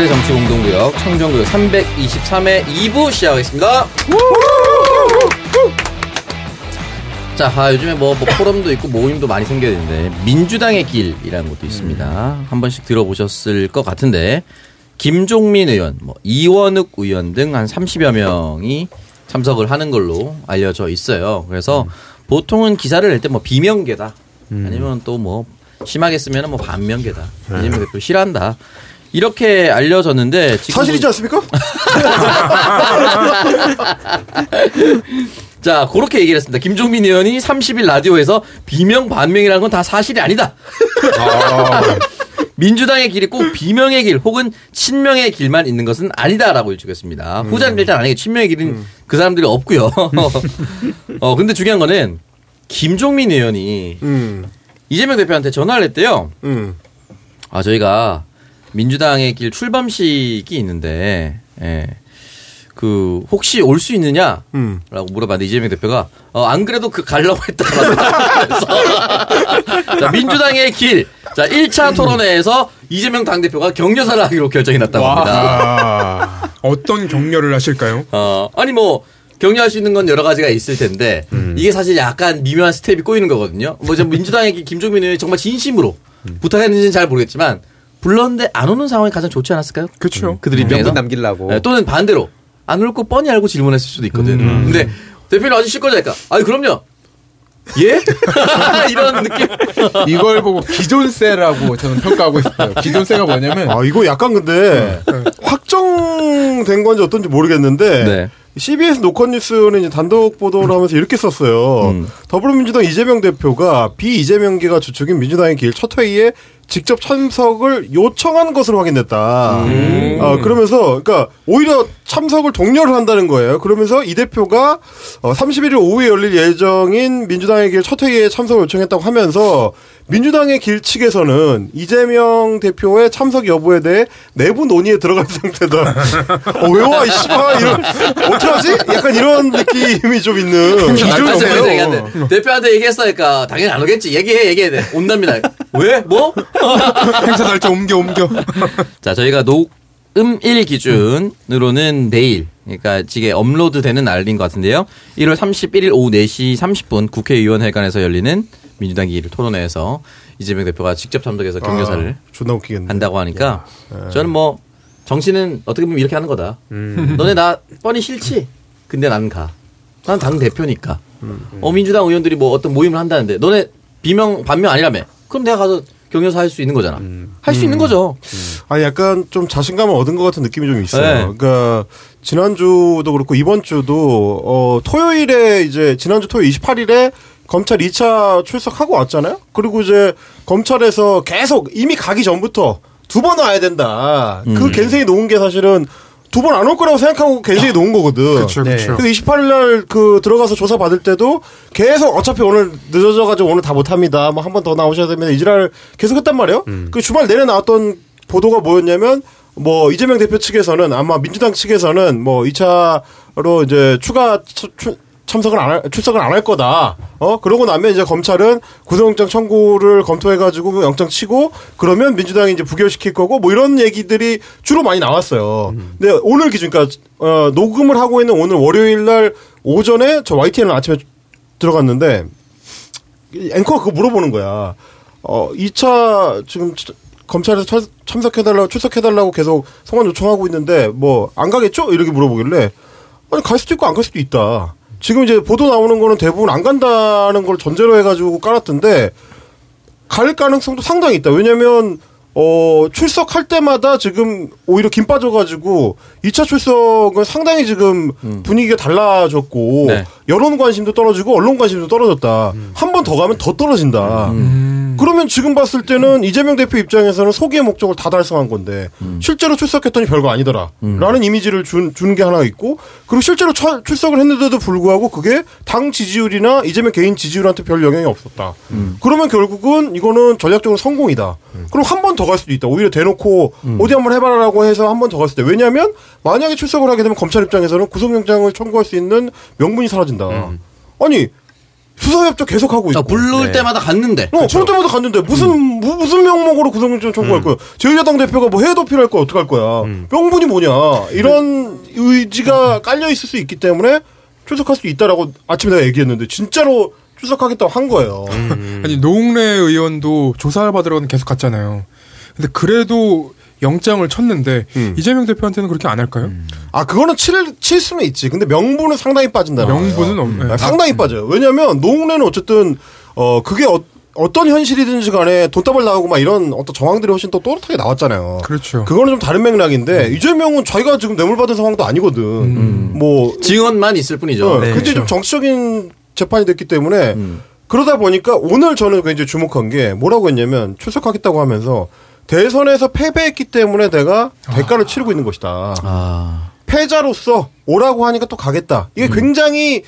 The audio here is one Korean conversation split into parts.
팟캐스트들의 정치공동구역 청정구역 323회 2부 시작하겠습니다. 자, 요즘에 뭐 포럼도 있고 모임도 많이 생겨야 되는데 민주당의 길이라는 것도 있습니다. 한 번씩 들어보셨을 것 같은데 김종민 의원, 뭐 이원욱 의원 등 한 30여 명이 참석을 하는 걸로 알려져 있어요. 그래서 보통은 기사를 낼 때 뭐 비명계다, 아니면 또 뭐 심하게 쓰면 뭐 반명계다, 아니면 대표 싫어한다, 이렇게 알려졌는데 지금 사실이지 않습니까? 자, 그렇게 얘기를 했습니다. 김종민 의원이 30일 라디오에서 비명 반명이라는 건 다 사실이 아니다. 민주당의 길이 꼭 비명의 길 혹은 친명의 길만 있는 것은 아니다라고 일축했습니다. 후자는 일단 아니에요. 친명의 길은 그 사람들이 없고요. 근데 중요한 거는 김종민 의원이 이재명 대표한테 전화를 했대요. 아, 저희가 민주당의 길 출범식이 있는데, 예, 그 혹시 올 수 있느냐라고 물어봤는데 이재명 대표가 안 그래도 그 가려고 했다라고. 자, 민주당의 길. 자, 1차 토론회에서 이재명 당대표가 격려사를 하기로 결정이 났다고 합니다. 어떤 격려를 하실까요? 아니 뭐 격려할 수 있는 건 여러 가지가 있을 텐데 이게 사실 약간 미묘한 스텝이 꼬이는 거거든요. 뭐 민주당의 김종민 의원이 정말 진심으로 부탁했는지는 잘 모르겠지만 불렀는데 안 오는 상황이 가장 좋지 않았을까요? 그렇죠. 그들이 명분 남기려고. 네, 또는 반대로 안 올 거 뻔히 알고 질문했을 수도 있거든. 근데 대표님 아주 실거자니까 아니 그럼요. 예? 이런 느낌. 이걸 보고 기존세라고 저는 평가하고 있어요. 기존세가 뭐냐면, 아, 이거 약간 근데 확정된 건지 어떤지 모르겠는데 네. CBS 녹화뉴스는 이제 단독 보도를 하면서 이렇게 썼어요. 더불어민주당 이재명 대표가 비이재명계가 주축인 민주당의 길 첫 회의에 직접 참석을 요청한 것으로 확인됐다. 그러면서 그러니까 오히려 참석을 독려를 한다는 거예요. 그러면서 이 대표가 31일 오후에 열릴 예정인 민주당의 길 첫 회의에 참석을 요청했다고 하면서 민주당의 길 측에서는 이재명 대표의 참석 여부에 대해 내부 논의에 들어간 상태다. 왜 와 이 씨발 이런 어떡하지? 약간 이런 느낌이 좀 있는. 기존세요. 대표한테 얘기했으니까 당연히 안 오겠지. 얘기해야 돼. 온답니다. 왜? 뭐? 행사 날짜 옮겨. 자, 저희가 녹음일 기준으로는 내일, 그러니까 이게 업로드되는 날인 것 같은데요. 1월 31일 오후 4시 30분 국회의원회관에서 열리는 민주당 길 토론회에서 이재명 대표가 직접 참석해서 격려사를 한다고 하니까 저는 뭐 정치는 어떻게 보면 이렇게 하는 거다. 너네 나 뻔히 싫지? 근데 난 가. 난 당 대표니까. 민주당 의원들이 뭐 어떤 모임을 한다는데 너네 비명 반명 아니라며? 그럼 내가 가서 경영사 할 수 있는 거잖아. 할 수 있는 거죠. 아, 약간 좀 자신감을 얻은 것 같은 느낌이 좀 있어요. 네. 그러니까 지난주도 그렇고 이번 주도 토요일에 이제 지난주 토요일 28일에 검찰 2차 출석하고 왔잖아요. 그리고 이제 검찰에서 계속 이미 가기 전부터 두 번 와야 된다. 그 갠생이 놓은 게 사실은 두 번 안 올 거라고 생각하고 갠생이 놓은 거거든. 그렇죠. 네. 근데 28일날 그 들어가서 조사 받을 때도 계속 어차피 오늘 늦어져가지고 오늘 다 못합니다. 뭐 한 번 더 나오셔야 됩니다. 이 지랄 계속 했단 말이에요. 그 주말 내내 나왔던 보도가 뭐였냐면 뭐 이재명 대표 측에서는 아마 민주당 측에서는 뭐 2차로 이제 추가 출석을 안 할 거다. 그러고 나면 이제 검찰은 구속영장 청구를 검토해가지고 영장 치고 그러면 민주당이 이제 부결시킬 거고 뭐 이런 얘기들이 주로 많이 나왔어요. 근데 오늘 기준, 그러니까 녹음을 하고 있는 오늘 월요일 날 오전에 저 YTN은 아침에 들어갔는데 앵커가 그거 물어보는 거야. 2차 지금 검찰에서 참석해달라고 출석해달라고 계속 성원 요청하고 있는데 뭐 안 가겠죠? 이렇게 물어보길래 아니 갈 수도 있고 안 갈 수도 있다. 지금 이제 보도 나오는 거는 대부분 안 간다는 걸 전제로 해가지고 깔았던데 갈 가능성도 상당히 있다. 왜냐면 출석할 때마다 지금 오히려 김 빠져가지고 2차 출석은 상당히 지금 분위기가 달라졌고 네. 여론 관심도 떨어지고 언론 관심도 떨어졌다. 한 번 더 가면 더 떨어진다. 그러면 지금 봤을 때는 이재명 대표 입장에서는 소기의 목적을 다 달성한 건데 실제로 출석했더니 별거 아니더라 라는 이미지를 주는 게 하나 있고 그리고 실제로 출석을 했는데도 불구하고 그게 당 지지율이나 이재명 개인 지지율한테 별 영향이 없었다. 그러면 결국은 이거는 전략적으로 성공이다. 그럼 한 번 더 갈 수도 있다. 오히려 대놓고 어디 한번 해봐라라고 해서 한 번 더 갈 수도 있다. 왜냐하면 만약에 출석을 하게 되면 검찰 입장에서는 구속영장을 청구할 수 있는 명분이 사라진다. 아니 수사협조 계속하고 있고. 부를 때마다 갔는데. 부를 때마다 갔는데. 무슨 명목으로 구성영장 청구할 거야. 제2야당 대표가 뭐 해외 도피를 할 거야. 어떡할 거야. 명분이 뭐냐. 이런 의지가 깔려있을 수 있기 때문에 출석할 수 있다라고 아침에 내가 얘기했는데 진짜로 출석하겠다고 한 거예요. 아니 노웅래 의원도 조사를 받으러 계속 갔잖아요. 근데 그래도 영장을 쳤는데 이재명 대표한테는 그렇게 안 할까요? 아 그거는 칠 수는 있지. 근데 명분은 상당히 빠진다는 거예요. 명분은 없네. 상당히 빠져요. 왜냐하면 노웅래는 어쨌든 그게 어떤 현실이든지 간에 돈다발 나오고 막 이런 어떤 정황들이 훨씬 더 또렷하게 나왔잖아요. 그렇죠. 그거는 좀 다른 맥락인데 이재명은 자기가 지금 뇌물받은 상황도 아니거든. 뭐 증언만 있을 뿐이죠. 네. 근데 좀 정치적인 재판이 됐기 때문에 그러다 보니까 오늘 저는 굉장히 주목한 게 뭐라고 했냐면 출석하겠다고 하면서 대선에서 패배했기 때문에 내가 대가를 치르고 있는 것이다. 패자로서 오라고 하니까 또 가겠다. 이게 굉장히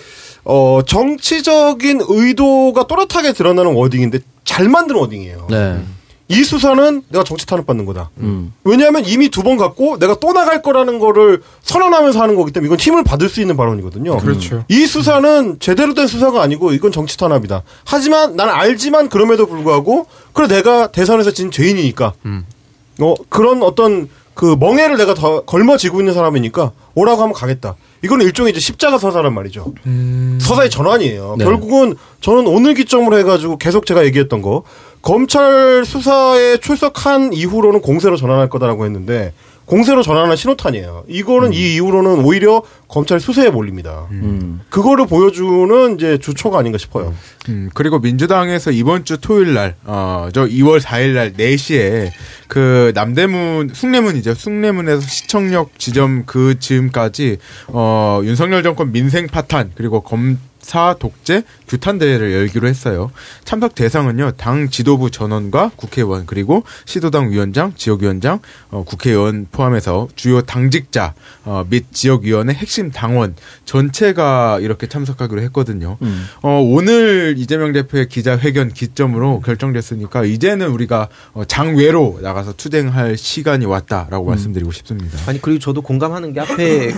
정치적인 의도가 또렷하게 드러나는 워딩인데 잘 만든 워딩이에요. 네. 이 수사는 내가 정치 탄압받는 거다. 왜냐하면 이미 두 번 갔고 내가 또 나갈 거라는 거를 선언하면서 하는 거기 때문에 이건 힘을 받을 수 있는 발언이거든요. 그렇죠. 이 수사는 제대로 된 수사가 아니고 이건 정치 탄압이다. 하지만 난 알지만 그럼에도 불구하고 그래 내가 대선에서 진 죄인이니까 그런 어떤 그 멍해를 내가 더 걸머쥐고 있는 사람이니까 오라고 하면 가겠다. 이건 일종의 이제 십자가 서사란 말이죠. 서사의 전환이에요. 네. 결국은 저는 오늘 기점으로 해가지고 계속 제가 얘기했던 거 검찰 수사에 출석한 이후로는 공세로 전환할 거다라고 했는데 공세로 전환한 신호탄이에요. 이거는 이 이후로는 오히려 검찰 수세에 몰립니다. 그거를 보여주는 이제 주초가 아닌가 싶어요. 그리고 민주당에서 이번 주 토요일 날, 저 2월 4일 날 4시에 그 남대문, 숭례문이죠. 숭례문에서 시청역 지점 그 즈음까지, 윤석열 정권 민생 파탄, 그리고 사 독재 규탄대회를 열기로 했어요. 참석 대상은요, 당 지도부 전원과 국회의원, 그리고 시도당 위원장, 지역위원장, 국회의원 포함해서 주요 당직자 및 지역위원회 핵심 당원 전체가 이렇게 참석하기로 했거든요. 오늘 이재명 대표의 기자회견 기점으로 결정됐으니까 이제는 우리가 장외로 나가서 투쟁할 시간이 왔다라고 말씀드리고 싶습니다. 아니, 그리고 저도 공감하는 게 앞에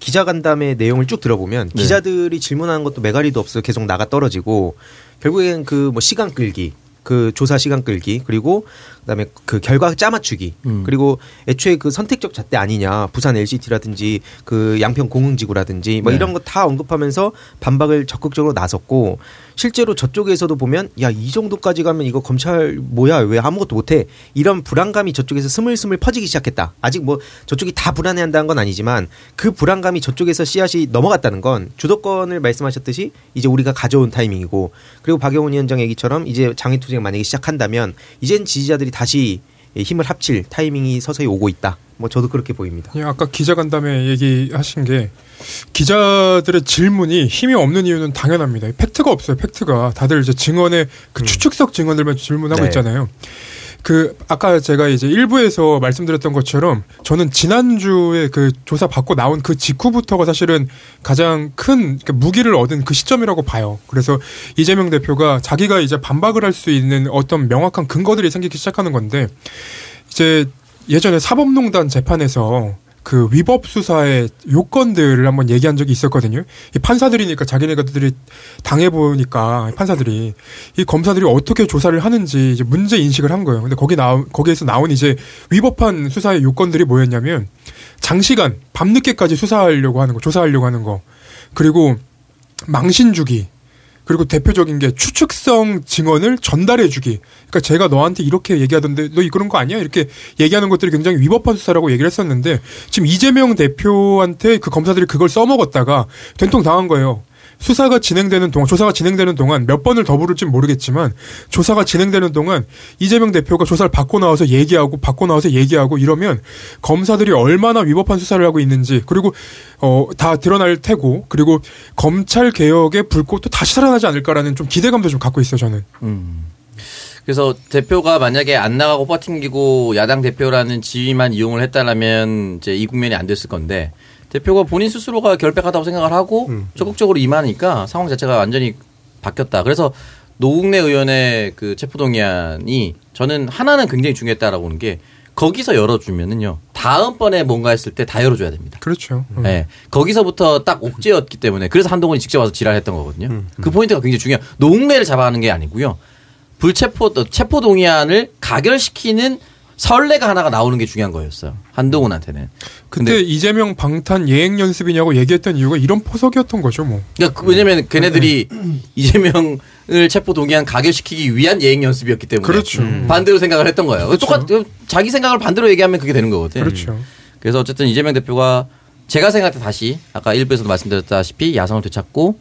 기자간담회 내용을 쭉 들어보면 기자들이 질문하는 것도 매가리도 없어 계속 나가 떨어지고 결국엔 그 뭐 시간 끌기, 그 조사 시간 끌기, 그리고 그다음에 그 결과 짜맞추기, 그리고 애초에 그 선택적 잣대 아니냐, 부산 LCT라든지 그 양평 공흥지구라든지 뭐 이런 거 다 언급하면서 반박을 적극적으로 나섰고 실제로 저쪽에서도 보면 야, 이 정도까지 가면 이거 검찰 뭐야, 왜 아무것도 못해, 이런 불안감이 저쪽에서 스물스물 퍼지기 시작했다. 아직 뭐 저쪽이 다 불안해한다는 건 아니지만 그 불안감이 저쪽에서 씨앗이 넘어갔다는 건 주도권을 말씀하셨듯이 이제 우리가 가져온 타이밍이고, 그리고 박영훈 위원장 얘기처럼 이제 장외투쟁 만약에 시작한다면 이젠 지지자들이 다시 힘을 합칠 타이밍이 서서히 오고 있다. 뭐 저도 그렇게 보입니다. 예, 아까 기자간담회 얘기하신 게 기자들의 질문이 힘이 없는 이유는 당연합니다. 팩트가 없어요. 팩트가 다들 이제 증언에 그 추측적 증언들만 질문하고 있잖아요. 그 아까 제가 이제 1부에서 말씀드렸던 것처럼 저는 지난주에 그 조사 받고 나온 그 직후부터가 사실은 가장 큰 무기를 얻은 그 시점이라고 봐요. 그래서 이재명 대표가 자기가 이제 반박을 할 수 있는 어떤 명확한 근거들이 생기기 시작하는 건데, 이제 예전에 사법농단 재판에서 그 위법 수사의 요건들을 한번 얘기한 적이 있었거든요. 이 판사들이니까 자기네들이 당해보니까 판사들이 이 검사들이 어떻게 조사를 하는지 이제 문제 인식을 한 거예요. 근데 거기에서 나온 이제 위법한 수사의 요건들이 뭐였냐면 장시간 밤늦게까지 수사하려고 하는 거, 조사하려고 하는 거, 그리고 망신 주기, 그리고 대표적인 게 추측성 증언을 전달해주기. 그러니까 제가 너한테 이렇게 얘기하던데 너 그런 거 아니야? 이렇게 얘기하는 것들이 굉장히 위법한 수사라고 얘기를 했었는데 지금 이재명 대표한테 그 검사들이 그걸 써먹었다가 된통 당한 거예요. 조사가 진행되는 동안 몇 번을 더 부를지 모르겠지만 조사가 진행되는 동안 이재명 대표가 조사를 받고 나와서 얘기하고 이러면 검사들이 얼마나 위법한 수사를 하고 있는지, 그리고 다 드러날 테고, 그리고 검찰 개혁의 불꽃도 다시 살아나지 않을까라는 좀 기대감도 좀 갖고 있어요, 저는. 그래서 대표가 만약에 안 나가고 버팅기고 야당 대표라는 지위만 이용을 했다라면 이제 이 국면이 안 됐을 건데, 대표가 본인 스스로가 결백하다고 생각을 하고 적극적으로 임하니까 상황 자체가 완전히 바뀌었다. 그래서 노웅래 의원의 그 체포동의안이 저는 하나는 굉장히 중요했다라고 보는 게 거기서 열어주면은요 다음번에 뭔가 했을 때 다 열어줘야 됩니다. 그렇죠. 네. 거기서부터 딱 옥죄였기 때문에 그래서 한동훈이 직접 와서 지랄했던 거거든요. 그 포인트가 굉장히 중요해요. 농매를 잡아가는 게 아니고요. 체포 동의안을 가결시키는 선례가 하나가 나오는 게 중요한 거였어요. 한동훈한테는. 근데 이재명 방탄 예행 연습이냐고 얘기했던 이유가 이런 포석이었던 거죠, 뭐. 그러니까 왜냐면 걔네들이 이재명을 체포 동의안 가결시키기 위한 예행 연습이었기 때문에. 그렇죠. 반대로 생각을 했던 거예요. 그렇죠. 똑같 자기 생각을 반대로 얘기하면 그게 되는 거거든요. 그렇죠. 그래서 어쨌든 이재명 대표가 제가 생각할 때 다시 아까 1부에서도 말씀드렸다시피 야성을 되찾고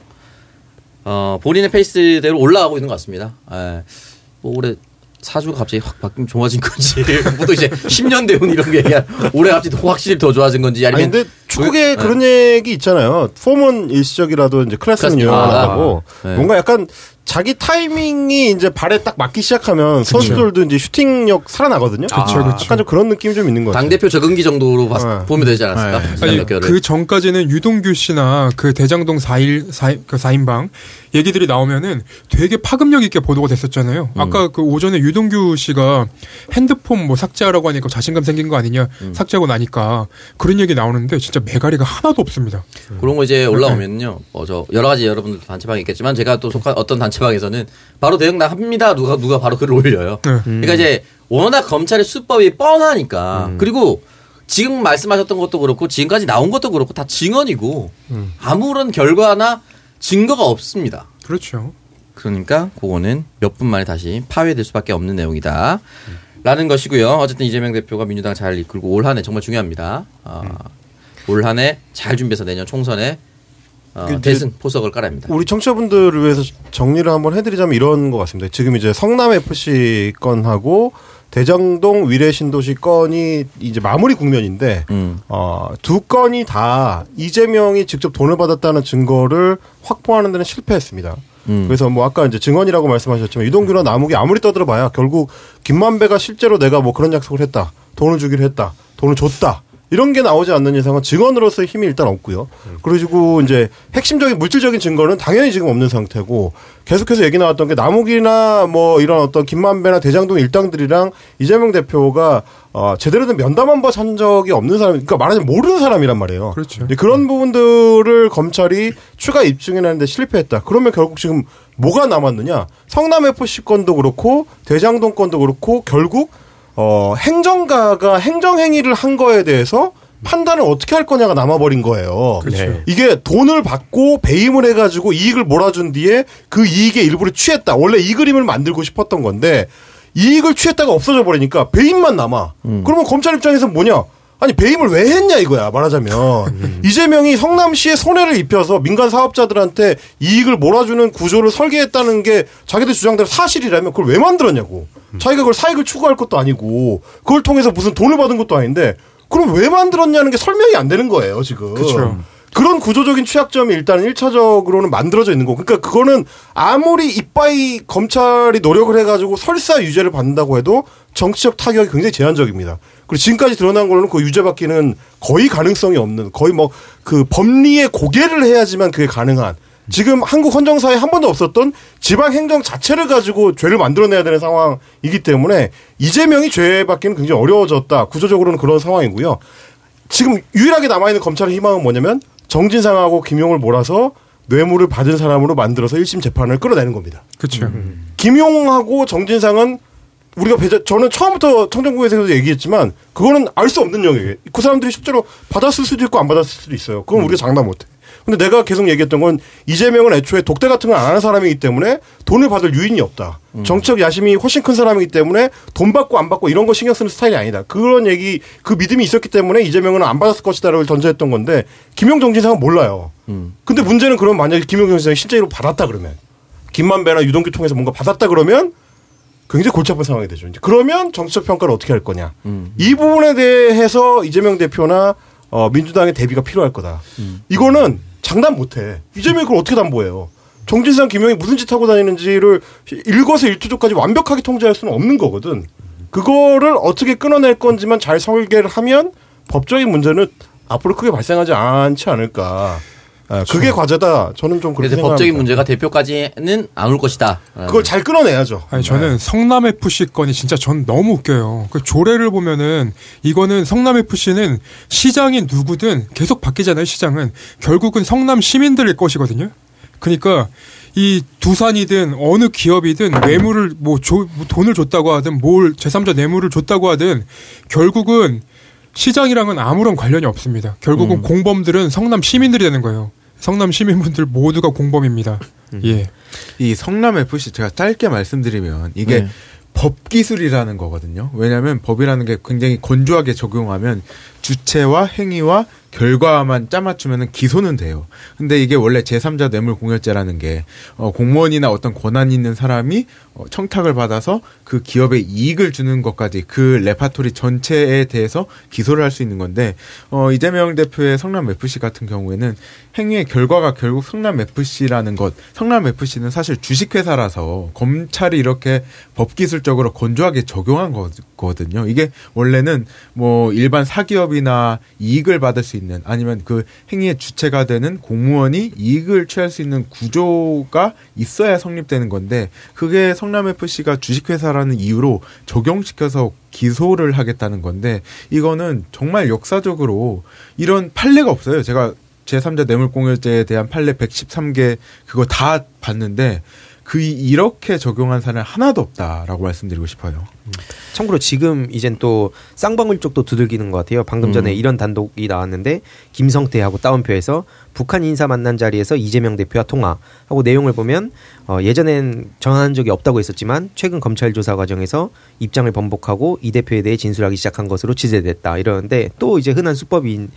본인의 페이스대로 올라가고 있는 것 같습니다. 예. 뭐 올해 사주가 갑자기 확 바뀌면 좋아진 건지, 보통 이제 10년 대운 이런 게 올해 갑자기 확실히 더 좋아진 건지, 아니면. 근데 축구에 그런 얘기 있잖아요. 폼은 일시적이라도 이제 클래스는 유연하다고. 네. 뭔가 약간 자기 타이밍이 이제 발에 딱 맞기 시작하면 그쵸. 선수들도 이제 슈팅력 살아나거든요. 그쵸, 그쵸. 약간 좀 그런 느낌이 좀 있는 것 같아요. 당대표 적응기 정도로 보면 되지 않았을까? 아니, 그 전까지는 유동규 씨나 그 대장동 4인방 얘기들이 나오면은 되게 파급력 있게 보도가 됐었잖아요. 아까 그 오전에 유동규 씨가 핸드폰 뭐 삭제하라고 하니까 자신감 생긴 거 아니냐 삭제하고 나니까 그런 얘기 나오는데 진짜 매가리가 하나도 없습니다. 그런 거 이제 올라오면요. 저 여러 가지 여러분들 단체방이 있겠지만 제가 또 속한 어떤 단체방에서는 바로 대응합니다. 누가 바로 글을 올려요. 그러니까 이제 워낙 검찰의 수법이 뻔하니까 그리고 지금 말씀하셨던 것도 그렇고 지금까지 나온 것도 그렇고 다 증언이고 아무런 결과나 증거가 없습니다. 그렇죠. 그러니까 그거는 몇 분 만에 다시 파회될 수밖에 없는 내용이다. 라는 것이고요. 어쨌든 이재명 대표가 민주당 잘 이끌고 올 한 해 정말 중요합니다. 올 한 해 잘 준비해서 내년 총선에 대승 포석을 깔아야 합니다. 우리 청취자분들을 위해서 정리를 한번 해드리자면 이런 것 같습니다. 지금 이제 성남 FC 건하고 대장동 위례신도시 건이 이제 마무리 국면인데 두 건이 다 이재명이 직접 돈을 받았다는 증거를 확보하는 데는 실패했습니다. 그래서 뭐 아까 이제 증언이라고 말씀하셨지만 유동규나 남욱이 아무리 떠들어봐야 결국 김만배가 실제로 내가 뭐 그런 약속을 했다, 돈을 주기로 했다, 돈을 줬다. 이런 게 나오지 않는 이상은 증언으로서의 힘이 일단 없고요. 그리고 이제 핵심적인 물질적인 증거는 당연히 지금 없는 상태고 계속해서 얘기 나왔던 게 남욱이나 뭐 이런 어떤 김만배나 대장동 일당들이랑 이재명 대표가 제대로 된 면담 한 번 한 적이 없는 사람, 그러니까 말하자면 모르는 사람이란 말이에요. 그렇죠. 그런 부분들을 검찰이 추가 입증해내는데 실패했다. 그러면 결국 지금 뭐가 남았느냐? 성남FC 건도 그렇고 대장동 건도 그렇고 결국 행정가가 행정행위를 한 거에 대해서 판단을 어떻게 할 거냐가 남아버린 거예요. 그렇죠. 이게 돈을 받고 배임을 해가지고 이익을 몰아준 뒤에 그 이익의 일부를 취했다. 원래 이 그림을 만들고 싶었던 건데 이익을 취했다가 없어져 버리니까 배임만 남아. 그러면 검찰 입장에서는 뭐냐? 아니 배임을 왜 했냐 이거야 말하자면. 이재명이 성남시에 손해를 입혀서 민간 사업자들한테 이익을 몰아주는 구조를 설계했다는 게 자기들 주장대로 사실이라면 그걸 왜 만들었냐고. 자기가 그걸 사익을 추구할 것도 아니고 그걸 통해서 무슨 돈을 받은 것도 아닌데 그럼 왜 만들었냐는 게 설명이 안 되는 거예요 지금. 그렇죠. 그런 구조적인 취약점이 일단 1차적으로는 만들어져 있는 거고. 그러니까 그거는 아무리 이빠이 검찰이 노력을 해가지고 설사 유죄를 받는다고 해도 정치적 타격이 굉장히 제한적입니다. 그리고 지금까지 드러난 걸로는 그 유죄받기는 거의 가능성이 없는, 거의 뭐 그 법리에 고개를 해야지만 그게 가능한, 지금 한국 헌정사에 한 번도 없었던 지방행정 자체를 가지고 죄를 만들어내야 되는 상황이기 때문에 이재명이 죄받기는 굉장히 어려워졌다. 구조적으로는 그런 상황이고요. 지금 유일하게 남아있는 검찰의 희망은 뭐냐면 정진상하고 김용을 몰아서 뇌물을 받은 사람으로 만들어서 1심 재판을 끌어내는 겁니다. 그렇죠. 김용하고 정진상은 우리가 저는 처음부터 청정국에서 얘기했지만 그거는 알 수 없는 영역이에요. 그 사람들이 실제로 받았을 수도 있고 안 받았을 수도 있어요. 그건 우리가 장담 못해. 근데 내가 계속 얘기했던 건 이재명은 애초에 독대 같은 걸 안 하는 사람이기 때문에 돈을 받을 유인이 없다. 정치적 야심이 훨씬 큰 사람이기 때문에 돈 받고 안 받고 이런 거 신경 쓰는 스타일이 아니다. 그런 얘기, 그 믿음이 있었기 때문에 이재명은 안 받았을 것이다라고 전제했던 건데 김용정진상은 몰라요. 근데 문제는 그럼 만약에 김용정진상이 실제로 받았다 그러면 김만배나 유동규 통해서 뭔가 받았다 그러면 굉장히 골치 아픈 상황이 되죠. 이제 그러면 정치적 평가를 어떻게 할 거냐. 이 부분에 대해서 이재명 대표나 민주당의 대비가 필요할 거다. 이거는 장담 못해. 이재명이 그걸 어떻게 담보해요. 정진상 김용이 무슨 짓 하고 다니는지를 일거수 일투족까지 완벽하게 통제할 수는 없는 거거든. 그거를 어떻게 끊어낼 건지만 잘 설계를 하면 법적인 문제는 앞으로 크게 발생하지 않지 않을까. 아, 그게 과제다. 저는 좀 그렇게 생각합니다. 법적인 문제가 대표까지는 안 올 것이다. 그걸 잘 끊어내야죠. 아니, 저는 네. 성남 FC 건이 진짜 전 너무 웃겨요. 그 조례를 보면은 이거는 성남 FC는 시장이 누구든 계속 바뀌잖아요. 시장은 결국은 성남 시민들일 것이거든요. 그러니까 이 두산이든 어느 기업이든 뇌물을 돈을 줬다고 하든 뭘 제3자 뇌물을 줬다고 하든 결국은 시장이랑은 아무런 관련이 없습니다. 결국은 공범들은 성남 시민들이 되는 거예요. 성남 시민분들 모두가 공범입니다. 예. 이 성남 FC 제가 짧게 말씀드리면 이게 네. 법 기술이라는 거거든요. 왜냐하면 법이라는 게 굉장히 건조하게 적용하면 주체와 행위와 결과만 짜맞추면 기소는 돼요. 근데 이게 원래 제3자 뇌물공여죄라는 게 공무원이나 어떤 권한이 있는 사람이 청탁을 받아서 그 기업에 이익을 주는 것까지 그 레파토리 전체에 대해서 기소를 할 수 있는 건데 이재명 대표의 성남FC 같은 경우에는 행위의 결과가 결국 성남FC라는 것. 성남FC는 사실 주식회사라서 검찰이 이렇게 법기술적으로 건조하게 적용한 거거든요. 이게 원래는 뭐 일반 사기업이나 이익을 받을 수 있는 아니면 그 행위의 주체가 되는 공무원이 이익을 취할 수 있는 구조가 있어야 성립되는 건데 그게 성남FC가 주식회사라는 이유로 적용시켜서 기소를 하겠다는 건데 이거는 정말 역사적으로 이런 판례가 없어요. 제가 제3자 뇌물공여죄에 대한 판례 113개 그거 다 봤는데 그 이렇게 적용한 사례는 하나도 없다라고 말씀드리고 싶어요. 참고로 지금 이젠 또 쌍방울 쪽도 두들기는 것 같아요. 방금 전에 이런 단독이 나왔는데 김성태하고 따옴표에서 북한 인사 만난 자리에서 이재명 대표와 통화하고 내용을 보면 예전엔 전한 적이 없다고 했었지만 최근 검찰 조사 과정에서 입장을 번복하고 이 대표에 대해 진술하기 시작한 것으로 취재됐다 이러는데 또 이제 흔한 수법이라는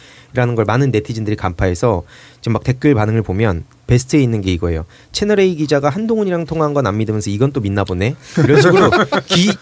걸 많은 네티즌들이 간파해서 지금 막 댓글 반응을 보면 베스트에 있는 게 이거예요. 채널A 기자가 한동훈이랑 통화한 건 안 믿으면서 이건 또 믿나 보네. 이런 식으로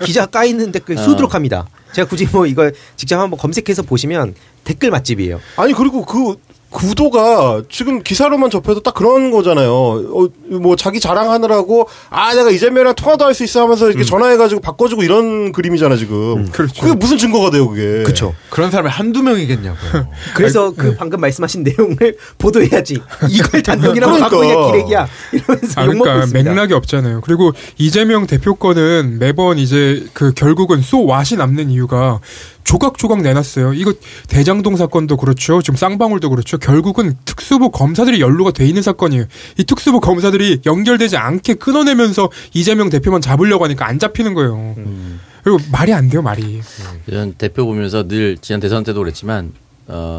기자 까이는 댓글 수두룩합니다. 제가 굳이 뭐 이걸 직접 한번 검색해서 보시면 댓글 맛집이에요. 아니 그리고 그 구도가 지금 기사로만 접해도 딱 그런 거잖아요. 뭐 자기 자랑하느라고 내가 이재명이랑 통화도 할 수 있어 하면서 이렇게 전화해가지고 바꿔주고 이런 그림이잖아 지금. 그렇죠. 그게 무슨 증거가 돼요 그게. 그렇죠. 그런 사람이 한두 명이겠냐고요. 그래서 그 방금 말씀하신 내용을 보도해야지. 이걸 단독이라고 바꾸냐 기레기야. 이러면서 욕먹고 있습니다. 맥락이 없잖아요. 그리고 이재명 대표 거는 매번 이제 그 결국은 왓이 남는 이유가 조각조각 내놨어요. 이거 대장동 사건도 그렇죠. 지금 쌍방울도 그렇죠. 결국은 특수부 검사들이 연루가 돼 있는 사건이에요. 이 특수부 검사들이 연결되지 않게 끊어내면서 이재명 대표만 잡으려고 하니까 안 잡히는 거예요. 그리고 말이 안 돼요, 말이. 전 대표 보면서 늘 지난 대선 때도 그랬지만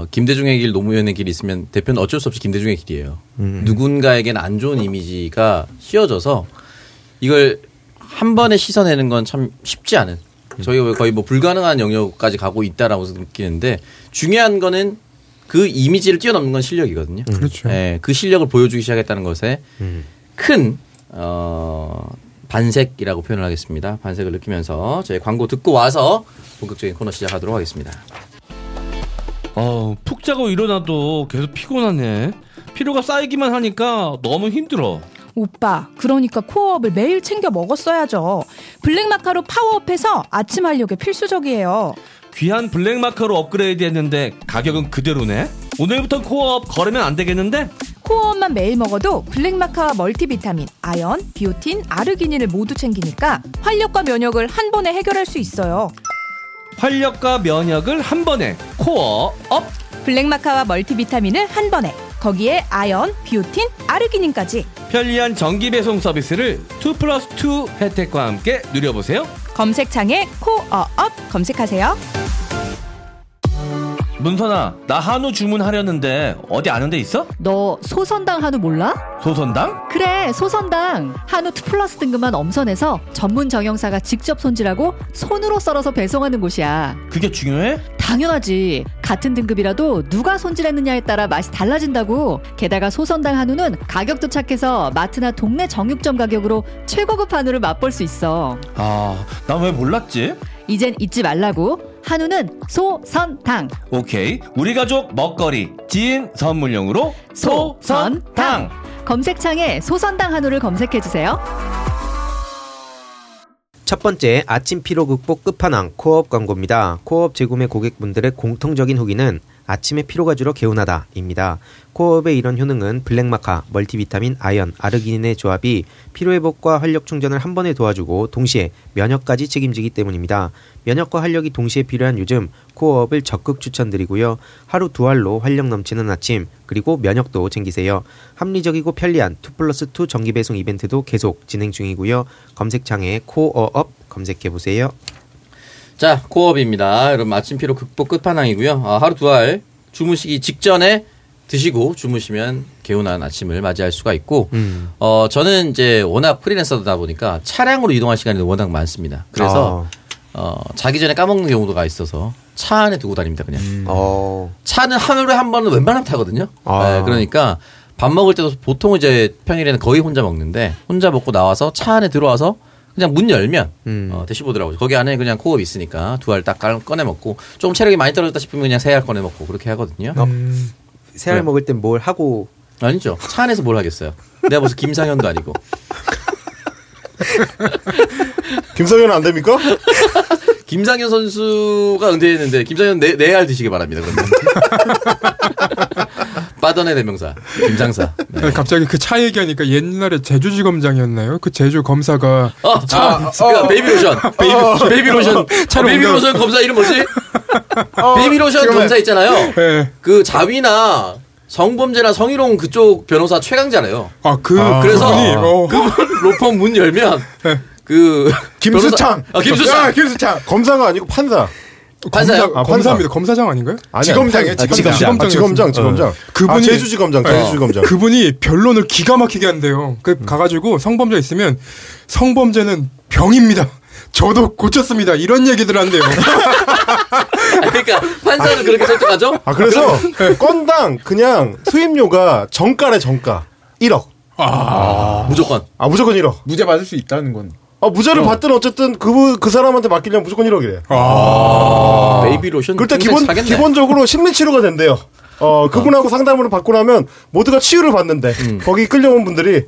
김대중의 길, 노무현의 길이 있으면 대표는 어쩔 수 없이 김대중의 길이에요. 누군가에게는 안 좋은 이미지가 씌워져서 이걸 한 번에 씻어내는 건 참 쉽지 않은. 저희가 거의 뭐 불가능한 영역까지 가고 있다라고 느끼는데 중요한 거는 그 이미지를 뛰어넘는 건 실력이거든요. 그렇죠. 예, 그 실력을 보여주기 시작했다는 것에 큰 반색이라고 표현을 하겠습니다. 반색을 느끼면서 저희 광고 듣고 와서 본격적인 코너 시작하도록 하겠습니다. 푹 자고 일어나도 계속 피곤하네. 피로가 쌓이기만 하니까 너무 힘들어. 오빠, 그러니까 코어업을 매일 챙겨 먹었어야죠. 블랙마카로 파워업해서 아침 활력에 필수적이에요. 귀한 블랙마카로 업그레이드 했는데 가격은 그대로네? 오늘부터 코어업 걸으면 안 되겠는데? 코어업만 매일 먹어도 블랙마카와 멀티비타민, 아연, 비오틴, 아르기닌을 모두 챙기니까 활력과 면역을 한 번에 해결할 수 있어요. 활력과 면역을 한 번에 코어업! 블랙마카와 멀티비타민을 한 번에! 거기에 아연, 비오틴, 아르기닌까지 편리한 정기 배송 서비스를 2+2 혜택과 함께 누려보세요. 검색창에 코어업 검색하세요. 문선아, 나 한우 주문하려는데 어디 아는 데 있어? 너 소선당 한우 몰라? 소선당? 그래, 소선당. 한우 2+ 등급만 엄선해서 전문 정형사가 직접 손질하고 손으로 썰어서 배송하는 곳이야. 그게 중요해? 당연하지. 같은 등급이라도 누가 손질했느냐에 따라 맛이 달라진다고. 게다가 소선당 한우는 가격도 착해서 마트나 동네 정육점 가격으로 최고급 한우를 맛볼 수 있어. 아, 난 왜 몰랐지? 이젠 잊지 말라고. 한우는 소선당. 오케이, 우리 가족 먹거리 지인 선물용으로 소선당. 검색창에 소선당 한우를 검색해주세요. 첫 번째, 아침 피로 극복 끝판왕 코어업 광고입니다. 코어업 재구매 고객분들의 공통적인 후기는 아침에 피로가 줄어 개운하다입니다. 코어업의 이런 효능은 블랙마카, 멀티비타민, 아연, 아르기닌의 조합이 피로회복과 활력 충전을 한 번에 도와주고 동시에 면역까지 책임지기 때문입니다. 면역과 활력이 동시에 필요한 요즘 코어업을 적극 추천드리고요. 하루 두 알로 활력 넘치는 아침 그리고 면역도 챙기세요. 합리적이고 편리한 2+2 정기배송 이벤트도 계속 진행 중이고요. 검색창에 코어업 검색해보세요. 자, 코어업입니다. 여러분 아침 피로 극복 끝판왕이고요. 하루 두 알 주무시기 직전에 드시고 주무시면 개운한 아침을 맞이할 수가 있고, 저는 이제 워낙 프리랜서다 보니까 차량으로 이동할 시간이 워낙 많습니다. 그래서 자기 전에 까먹는 경우가 있어서 차 안에 두고 다닙니다. 그냥 차는 하루에 한 번은 웬만하면 타거든요. 네, 그러니까 밥 먹을 때도 보통 이제 평일에는 거의 혼자 먹는데 혼자 먹고 나와서 차 안에 들어와서 그냥 문 열면 드셔보더라고요. 거기 안에 그냥 코어업이 있으니까 두 알 딱 꺼내 먹고 조금 체력이 많이 떨어졌다 싶으면 그냥 세 알 꺼내 먹고 그렇게 하거든요. 세 알 먹을 땐 뭘 하고? 아니죠. 차 안에서 뭘 하겠어요. 내가 무슨 김상현도 아니고. 김상현 안 됩니까? 김상현 선수가 은퇴했는데 김상현 네 알 드시기 바랍니다. 빠던의 대명사 김장사. 네. 갑자기 그 차 얘기하니까 옛날에 제주지검장이었나요? 그 제주 검사가 베이비로션 베이비로션 검사 이름 뭐지? 베이비로션 검사 있잖아요. 네. 그 자위나 성범죄나 성희롱 그쪽 변호사 최강자래요. 그래서 그분 로펌 문 열면 그 김수창 김수창 검사가 아니고 판사. 판사입니다. 검사장 아닌가요? 지검장. 그분이 제주지검장. 그분이 변론을 기가 막히게 한대요. 가가지고 성범죄 있으면 성범죄는 병입니다. 저도 고쳤습니다. 이런 얘기들 한대요. 그러니까 판사는 그렇게 설득하죠? 그래서 건당 그냥 수임료가 정가래 1억. 무조건. 무조건 1억. 무죄 받을 수 있다는 건. 무죄를 받든 어쨌든 그 사람한테 맡기려면 무조건 1억이래. 베이비 로션. 그때 기본적으로 심리 치료가 된대요. 그분하고 상담을 받고 나면 모두가 치유를 받는데 거기 끌려온 분들이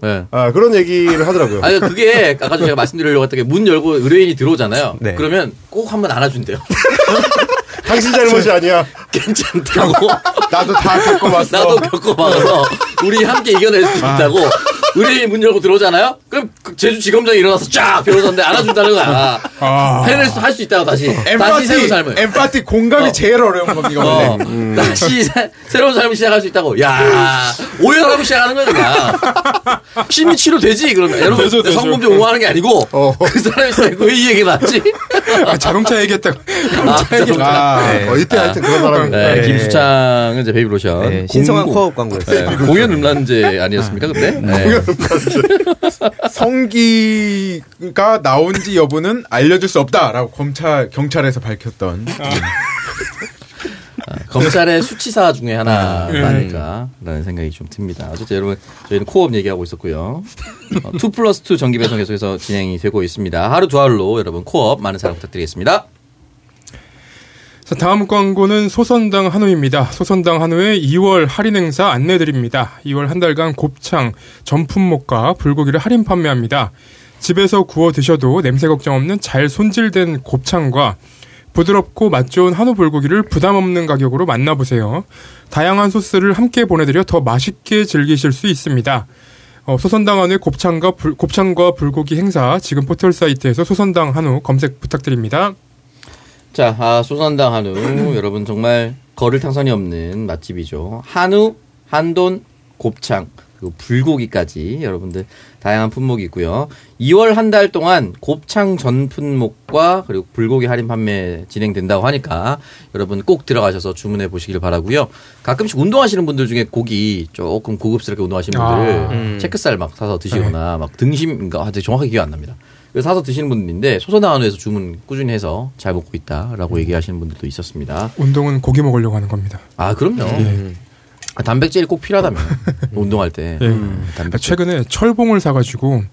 그런 얘기를 하더라고요. 아니 그게 아까 제가 말씀드리려고 했던 게 문 열고 의뢰인이 들어오잖아요. 네. 그러면 꼭 한번 안아준대요. 당신 잘못이 아니야. 괜찮다고. 나도 다 겪어봤어. 나도 겪어봐서 우리 함께 이겨낼 수 있다고. 의뢰인 문 열고 들어오잖아요? 그럼 제주지검장이 일어나서 쫙 변호사인데 안아준다는 거야. 해낼 수, 할 수 있다고 다시. 다시 새로운 삶을. 엠파티 공감이 제일 어려운 겁니다. 다시 새로운 삶을 시작할 수 있다고. 야 오열하고 시작하는 거야, 그냥. 심리 치료 되지? 그러면. 여러분, 성범죄 옹호하는 게 아니고, 그 사람이 왜 이 얘기 났지? 자동차 얘기했다고. 이때 하여튼 그런 사람입니다. 네, 김수창은 이제 베이비로션. 네, 신성한 코어업 광고였어요. 네, 공연 음란제 아니었습니까, 그때? 네. 성기가 나온지 여부는 알려줄 수 없다라고 경찰에서 밝혔던 검찰의 수치사 중에 하나라는 생각이 좀 듭니다. 어쨌든 여러분 저희는 코어업 얘기하고 있었고요. 2+2 정기배송 계속해서 진행이 되고 있습니다. 하루 두 알로 여러분 코어업 많은 사랑 부탁드리겠습니다. 자, 다음 광고는 소선당 한우입니다. 소선당 한우의 2월 할인 행사 안내드립니다. 2월 한 달간 곱창, 전품목과 불고기를 할인 판매합니다. 집에서 구워 드셔도 냄새 걱정 없는 잘 손질된 곱창과 부드럽고 맛 좋은 한우 불고기를 부담 없는 가격으로 만나보세요. 다양한 소스를 함께 보내드려 더 맛있게 즐기실 수 있습니다. 소선당 한우의 곱창과 불고기 행사 지금 포털 사이트에서 소선당 한우 검색 부탁드립니다. 자, 소선당 한우 여러분 정말 거를 탕선이 없는 맛집이죠. 한우, 한돈, 곱창 그리고 불고기까지 여러분들 다양한 품목이 있고요. 2월 한 달 동안 곱창 전 품목과 그리고 불고기 할인 판매 진행된다고 하니까 여러분 꼭 들어가셔서 주문해 보시길 바라고요. 가끔씩 운동하시는 분들 중에 고기 조금 고급스럽게 운동하시는 분들을 체크살 막 사서 드시거나 막 등심인가 정확하게 기억 안 납니다. 사서 드시는 분들인데 소선당 한우에서 주문 꾸준히 해서 잘 먹고 있다라고 얘기하시는 분들도 있었습니다. 운동은 고기 먹으려고 하는 겁니다. 그럼요. 예. 단백질이 꼭 필요하다며 운동할 때. 예. 최근에 철봉을 사가지고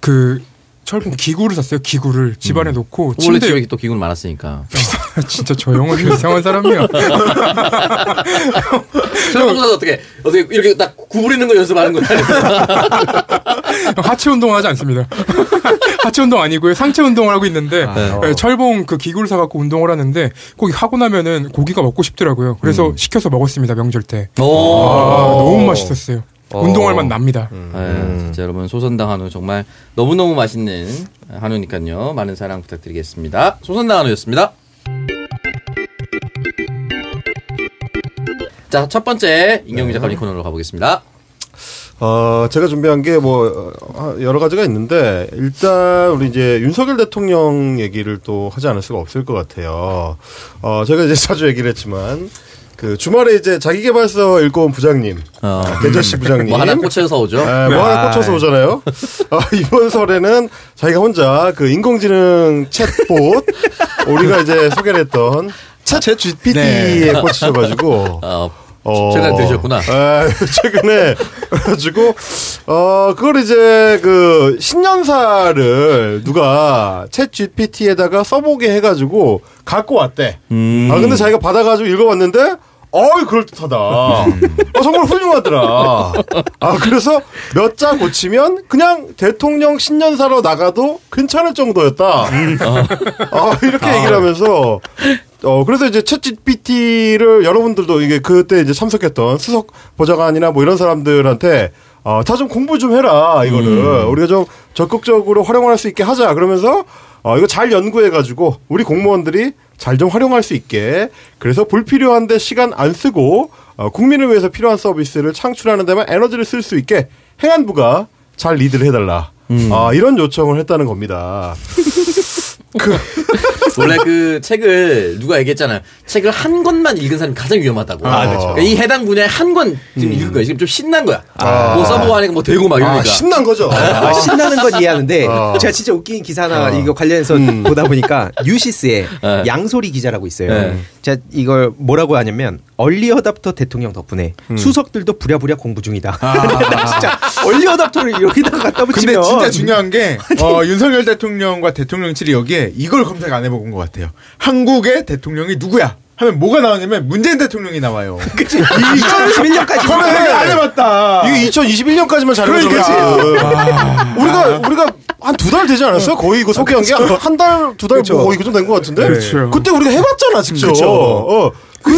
그 철봉 기구를 샀어요. 기구를 집 안에 놓고 원래 집에 또 기구는 많았으니까. 진짜 저 형은 이상한 사람이야. 철봉 사서 어떻게 이렇게 딱 구부리는 거 연습하는 거야. 하체 운동을 하지 않습니다. 하체 운동 아니고요. 상체 운동을 하고 있는데 네, 철봉 그 기구를 사갖고 운동을 하는데 거기 하고 나면은 고기가 먹고 싶더라고요. 그래서 시켜서 먹었습니다. 명절 때. 너무 맛있었어요. 운동할 맛 납니다. 진짜 여러분 소선당 한우 정말 너무너무 맛있는 한우니까요. 많은 사랑 부탁드리겠습니다. 소선당 한우였습니다. 자, 첫 번째 임경민 작가님 코너로 가보겠습니다. 제가 준비한 게 뭐 여러 가지가 있는데 일단 우리 이제 윤석열 대통령 얘기를 또 하지 않을 수가 없을 것 같아요. 제가 이제 자주 얘기를 했지만 그 주말에 이제 자기개발서 일꾼 부장님, 계절씨 부장님 뭐 하나 꽂혀서 오죠. 네, 뭐 하나 꽂혀서 오잖아요. 이번 설에는 자기가 혼자 그 인공지능 챗봇 우리가 이제 소개를 했던 챗 GPT에 꽂히셔가지고. 최근에 들으셨구나. 최근에 그래가지고 그걸 이제 그 신년사를 누가 챗 GPT에다가 써보게 해가지고 갖고 왔대. 근데 자기가 받아가지고 읽어봤는데 그럴듯하다. 정말 훌륭하더라. 그래서 몇 자 고치면 그냥 대통령 신년사로 나가도 괜찮을 정도였다. 이렇게 얘기를 하면서. 그래서 이제 챗GPT를 여러분들도 이게 그때 이제 참석했던 수석 보좌관이나 뭐 이런 사람들한테 다 좀 공부 좀 해라 이거를 우리가 좀 적극적으로 활용할 수 있게 하자 그러면서 이거 잘 연구해가지고 우리 공무원들이 잘 좀 활용할 수 있게 그래서 불필요한데 시간 안 쓰고 국민을 위해서 필요한 서비스를 창출하는 데만 에너지를 쓸 수 있게 행안부가 잘 리드를 해달라 이런 요청을 했다는 겁니다. 원래 그 책을 누가 얘기했잖아요. 책을 한 권만 읽은 사람이 가장 위험하다고. 그렇죠. 그러니까 이 해당 분야에 한 권 지금 읽은 거야. 지금 좀 신난 거야. 뭐 써보고 하니까 뭐 되고 막 이러니까. 신난 거죠. 신나는 건 이해하는데 제가 진짜 웃긴 기사 하나 이거 관련해서 보다 보니까 뉴시스에 양소리 기자라고 있어요. 제가 이걸 뭐라고 하냐면 얼리어답터 대통령 덕분에 수석들도 부랴부랴 공부 중이다. 진짜 얼리어답터를 여기다가 갖다 붙이면. 근데 진짜 중요한 게 윤석열 대통령과 대통령실이 여기에 이걸 검색 안 해보고 온 것 같아요. 한국의 대통령이 누구야? 하면 뭐가 나오냐면 문재인 대통령이 나와요. 그치? 2021년까지 검색을 안 해봤다. 이게 2021년까지만 잘 해봤다. 우리가 한 두 달 되지 않았어? 거의 이거 소개한 게 한 달, 두 달 거의 그 정도 된 것 같은데? 그렇죠. 그때 우리가 해봤잖아, 직접. 그렇죠.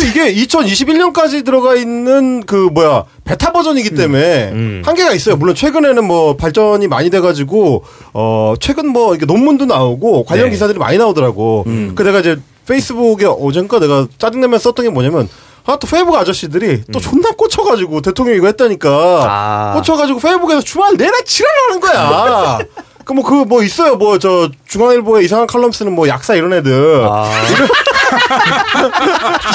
이게 2021년까지 들어가 있는 베타 버전이기 때문에 한계가 있어요. 물론 최근에는 뭐 발전이 많이 돼가지고 최근 이렇게 논문도 나오고 관련 기사들이 많이 나오더라고. 내가 이제 페이스북에 어젠가 내가 짜증내면서 썼던 게 뭐냐면 또 페이북 아저씨들이 또 존나 꽂혀가지고 대통령 이거 했다니까 꽂혀가지고 페이북에서 주말 내내 지랄하는 거야. 있어요. 중앙일보에 이상한 칼럼 쓰는 약사 이런 애들.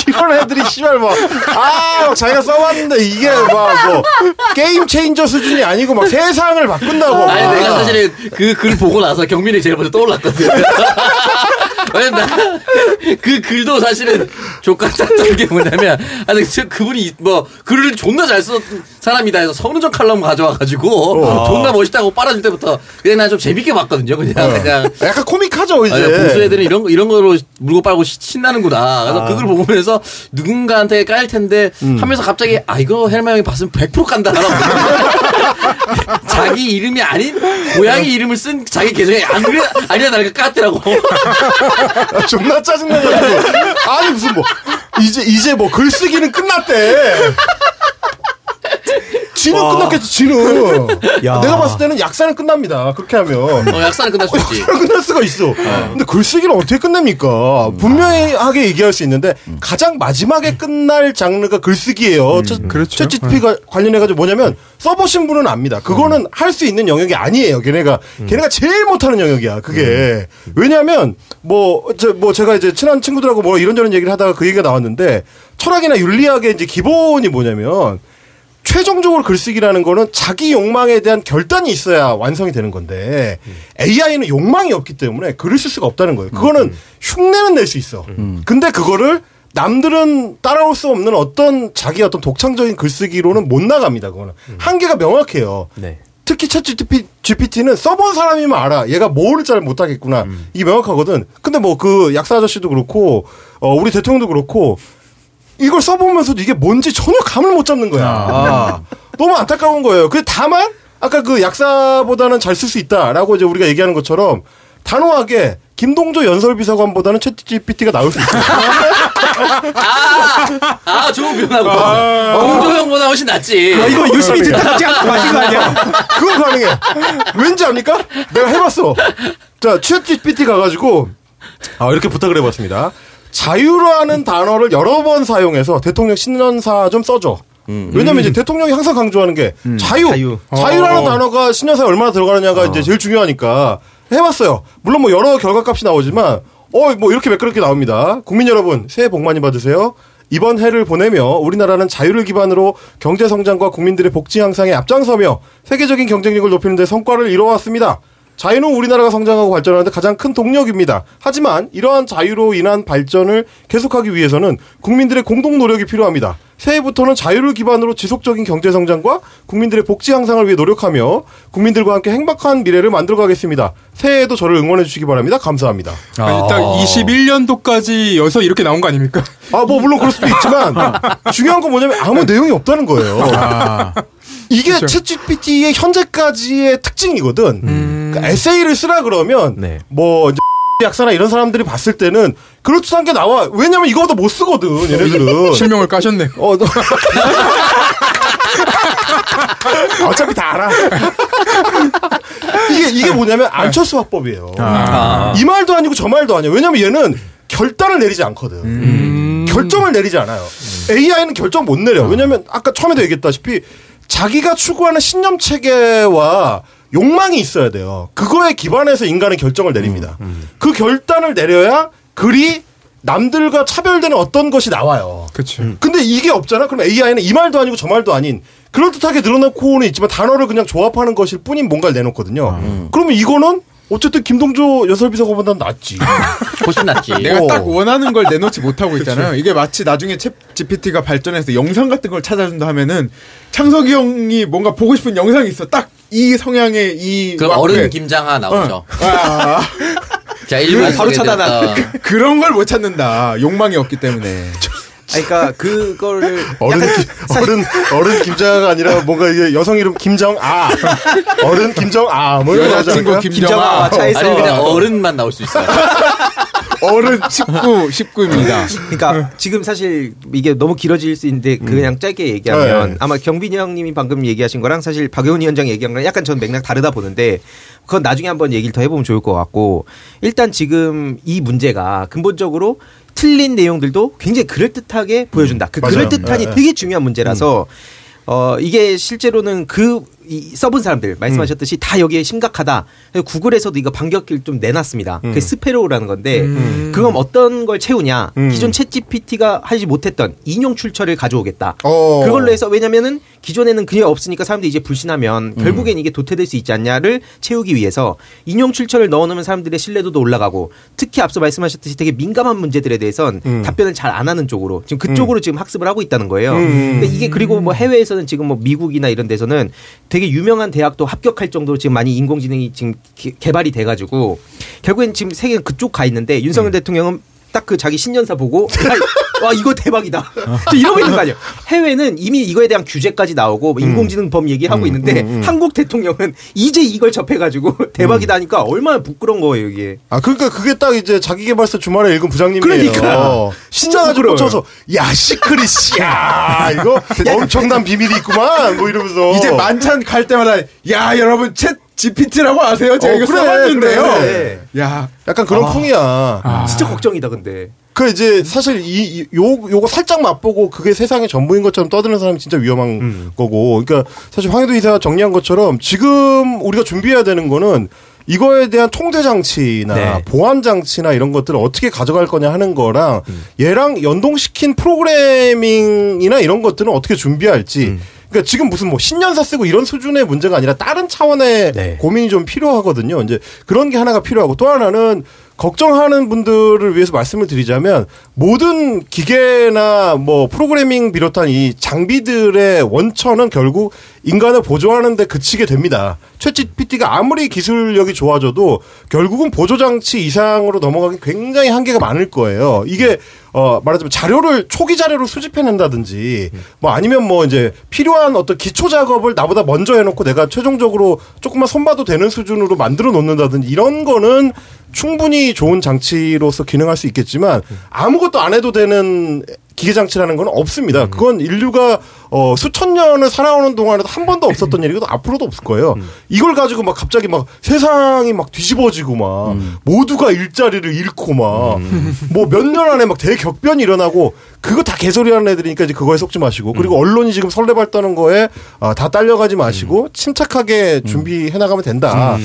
이런 애들이 씨발 자기가 써봤는데 이게 게임 체인저 수준이 아니고 세상을 바꾼다고. 아니 내가 사실 그 글 보고 나서 경민이 제일 먼저 떠올랐거든. 왜냐면 그 글도 사실은 족같았던 게 뭐냐면 그분이 글을 존나 잘 쓰는 사람이다 해서 성일종 칼럼 가져와가지고 존나 멋있다고 빨아줄 때부터 그냥 난 좀 재밌게 봤거든요. 그냥 약간 코믹하죠 이제. 보수 애들은 이런 거로 물고 빨고 신나는구나. 그래서 그걸 보면서 누군가한테 까일 텐데 하면서 갑자기 이거 헬마 형이 봤으면 100% 깐다. 자기 이름이 아닌 고양이 이름을 쓴 자기 계정에 아니야 나를 깠더라고. 존나 짜증나가지고. 아니 무슨 이제 글쓰기는 끝났대. 진우 끝났겠지, 진우. 내가 봤을 때는 약사는 끝납니다. 그렇게 하면. 약사는 끝날 수 있지. 끝날 수가 있어. 근데 글쓰기를 어떻게 끝냅니까? 분명하게 얘기할 수 있는데 가장 마지막에 끝날 장르가 글쓰기예요. 그렇죠. 챗GPT가 관련해가지고 뭐냐면 써보신 분은 압니다. 그거는 할 수 있는 영역이 아니에요. 걔네가 제일 못하는 영역이야. 그게 왜냐하면 제가 이제 친한 친구들하고 이런저런 얘기를 하다가 그 얘기가 나왔는데 철학이나 윤리학의 이제 기본이 뭐냐면. 최종적으로 글쓰기라는 거는 자기 욕망에 대한 결단이 있어야 완성이 되는 건데 AI는 욕망이 없기 때문에 글을 쓸 수가 없다는 거예요. 그거는 흉내는 낼 수 있어. 근데 그거를 남들은 따라올 수 없는 자기 독창적인 글쓰기로는 못 나갑니다. 그거는 한계가 명확해요. 네. 특히 챗GPT는 써본 사람이면 알아. 얘가 뭘 잘 못하겠구나. 이게 명확하거든. 근데 그 약사 아저씨도 그렇고 우리 대통령도 그렇고 이걸 써보면서도 이게 뭔지 전혀 감을 못 잡는 거야. 너무 안타까운 거예요. 다만 아까 그 약사보다는 잘 쓸 수 있다라고 이제 우리가 얘기하는 것처럼 단호하게 김동조 연설비서관보다는 챗GPT가 나올 수 있어요. 아, 좋은 변화고. 공조형보다 훨씬 낫지. 아, 이거 유심히 듣다 하지 않고 마신 거 아니야? 그건 가능해. 왠지 압니까? 내가 해봤어. 자, 챗GPT 가가지고, 아, 이렇게 부탁을 해봤습니다. 자유라는 단어를 여러 번 사용해서 대통령 신년사 좀 써줘. 왜냐면 이제 대통령이 항상 강조하는 게 자유. 자유라는 단어가 신년사에 얼마나 들어가느냐가 이제 제일 중요하니까. 해봤어요. 물론 뭐 여러 결과값이 나오지만 뭐 이렇게 매끄럽게 나옵니다. 국민 여러분 새해 복 많이 받으세요. 이번 해를 보내며 우리나라는 자유를 기반으로 경제성장과 국민들의 복지 향상에 앞장서며 세계적인 경쟁력을 높이는 데 성과를 이뤄왔습니다. 자유는 우리나라가 성장하고 발전하는 데 가장 큰 동력입니다. 하지만 이러한 자유로 인한 발전을 계속하기 위해서는 국민들의 공동 노력이 필요합니다. 새해부터는 자유를 기반으로 지속적인 경제성장과 국민들의 복지 향상을 위해 노력하며 국민들과 함께 행복한 미래를 만들어가겠습니다. 새해에도 저를 응원해 주시기 바랍니다. 감사합니다. 아니, 딱 21년도까지 여기서 이렇게 나온 거 아닙니까? 아, 뭐 물론 그럴 수도 있지만 중요한 건 뭐냐면 아무 내용이 없다는 거예요. 이게 챗GPT의 현재까지의 특징이거든. 그러니까 에세이를 쓰라 그러면 뭐 이제 약사나 이런 사람들이 봤을 때는 그럴듯한 게 나와. 왜냐면 이거보다 못 쓰거든. 얘네들은. 실명을 까셨네. 어차피 다 알아. 이게 뭐냐면 안철수 화법이에요. 이 말도 아니고 저 말도 아니에요. 왜냐면 얘는 결단을 내리지 않거든. 결정을 내리지 않아요. AI는 결정 못 내려. 왜냐면 아까 처음에도 얘기했다시피 자기가 추구하는 신념 체계와 욕망이 있어야 돼요. 그거에 기반해서 인간은 결정을 내립니다. 그 결단을 내려야 글이 남들과 차별되는 어떤 것이 나와요. 그치. 근데 이게 없잖아. 그럼 AI는 이 말도 아니고 저 말도 아닌 그럴듯하게 늘어놓고는 있지만 단어를 그냥 조합하는 것일 뿐인 뭔가를 내놓거든요. 그러면 이거는 어쨌든 김동조 연설비서관보다는 낫지. 훨씬 낫지. 내가 딱 원하는 걸 내놓지 못하고 있잖아요. 이게 마치 나중에 챗 GPT가 발전해서 영상 같은 걸 찾아준다 하면은 창석이 형이 뭔가 보고 싶은 영상이 있어. 딱 이 성향의 이. 그럼 와크에. 어른 김장하 나오죠. 자, 일반 바로 찾아나. 그런 걸 못 찾는다. 욕망이 없기 때문에. 그러니까 그거를 어른 김장아가 아니라 뭔가 이게 여성 이름 김정아 어른 김정아 뭐 여자친구 김정아 차에서 아니 그냥 어른만 나올 수 있어요. 어른 19입니다. 그러니까 지금 사실 이게 너무 길어질 수 있는데 그냥 짧게 얘기하면 아마 경빈이 형님이 방금 얘기하신 거랑 사실 박용훈 위원장 얘기한 거랑 약간 전 맥락 다르다 보는데 그건 나중에 한번 얘기를 더 해보면 좋을 것 같고 일단 지금 이 문제가 근본적으로 틀린 내용들도 굉장히 그럴듯하게 보여준다. 그 그럴듯한이 되게 중요한 문제라서 이게 실제로는 이 써본 사람들 말씀하셨듯이 다 여기에 심각하다. 구글에서도 이거 반격기를 좀 내놨습니다. 그게 스페로우라는 건데 그럼 어떤 걸 채우냐. 기존 챗GPT가 하지 못했던 인용 출처를 가져오겠다. 그걸로 해서 왜냐면은 기존에는 그게 없으니까 사람들이 이제 불신하면 결국엔 이게 도태될 수 있지 않냐를 채우기 위해서 인용 출처를 넣어놓으면 사람들의 신뢰도도 올라가고 특히 앞서 말씀하셨듯이 되게 민감한 문제들에 대해선 답변을 잘 안 하는 쪽으로 지금 그쪽으로 지금 학습을 하고 있다는 거예요. 근데 이게 그리고 뭐 해외에서는 지금 뭐 미국이나 이런 데서는 되게 유명한 대학도 합격할 정도로 지금 많이 인공지능이 지금 개발이 돼가지고 결국엔 지금 세계는 그쪽 가 있는데 윤석열 대통령은 딱 그 자기 신년사 보고 와 이거 대박이다 이러고 있는 거 아니에요. 해외는 이미 이거에 대한 규제까지 나오고 인공지능법 얘기하고 있는데 한국 대통령은 이제 이걸 접해가지고 대박이다 하니까 얼마나 부끄러운 거예요 이게. 아 그러니까 그게 딱 이제 자기계발서 주말에 읽은 부장님이에요. 그러니까 신나가지고 꽂혀서 야 시크릿이야 이거 엄청난 비밀이 있구만 뭐 이러면서 이제 만찬 갈 때마다 야 여러분 챗 GPT라고 아세요? 제가 이거 써봤는데요. 그래. 야, 약간 그런 풍이야. 진짜 걱정이다, 근데. 그 이제 사실 요거 살짝 맛보고 그게 세상의 전부인 것처럼 떠드는 사람이 진짜 위험한 거고. 그러니까 사실 황해도 이사가 정리한 것처럼 지금 우리가 준비해야 되는 거는 이거에 대한 통제 장치나 보안 장치나 이런 것들을 어떻게 가져갈 거냐 하는 거랑 얘랑 연동시킨 프로그래밍이나 이런 것들은 어떻게 준비할지. 그러니까 지금 무슨 뭐 신년사 쓰고 이런 수준의 문제가 아니라 다른 차원의 고민이 좀 필요하거든요. 이제 그런 게 하나가 필요하고 또 하나는 걱정하는 분들을 위해서 말씀을 드리자면 모든 기계나 뭐 프로그래밍 비롯한 이 장비들의 원천은 결국 인간을 보조하는 데 그치게 됩니다. 챗GPT가 아무리 기술력이 좋아져도 결국은 보조장치 이상으로 넘어가기 굉장히 한계가 많을 거예요. 이게 말하자면 자료를 초기 자료를 수집해낸다든지 뭐 아니면 뭐 이제 필요한 어떤 기초 작업을 나보다 먼저 해놓고 내가 최종적으로 조금만 손봐도 되는 수준으로 만들어 놓는다든지 이런 거는 충분히 좋은 장치로서 기능할 수 있겠지만 아무것도 안 해도 되는 기계장치라는 건 없습니다. 그건 인류가 수천 년을 살아오는 동안에도 한 번도 없었던 일이고 앞으로도 없을 거예요. 이걸 가지고 막 갑자기 막 세상이 막 뒤집어지고 막 모두가 일자리를 잃고 막 뭐 몇 년 안에 막 대격변이 일어나고 그거 다 개소리하는 애들이니까 이제 그거에 속지 마시고 그리고 언론이 지금 설레발 떠는 거에 다 딸려가지 마시고 침착하게 준비해 나가면 된다라는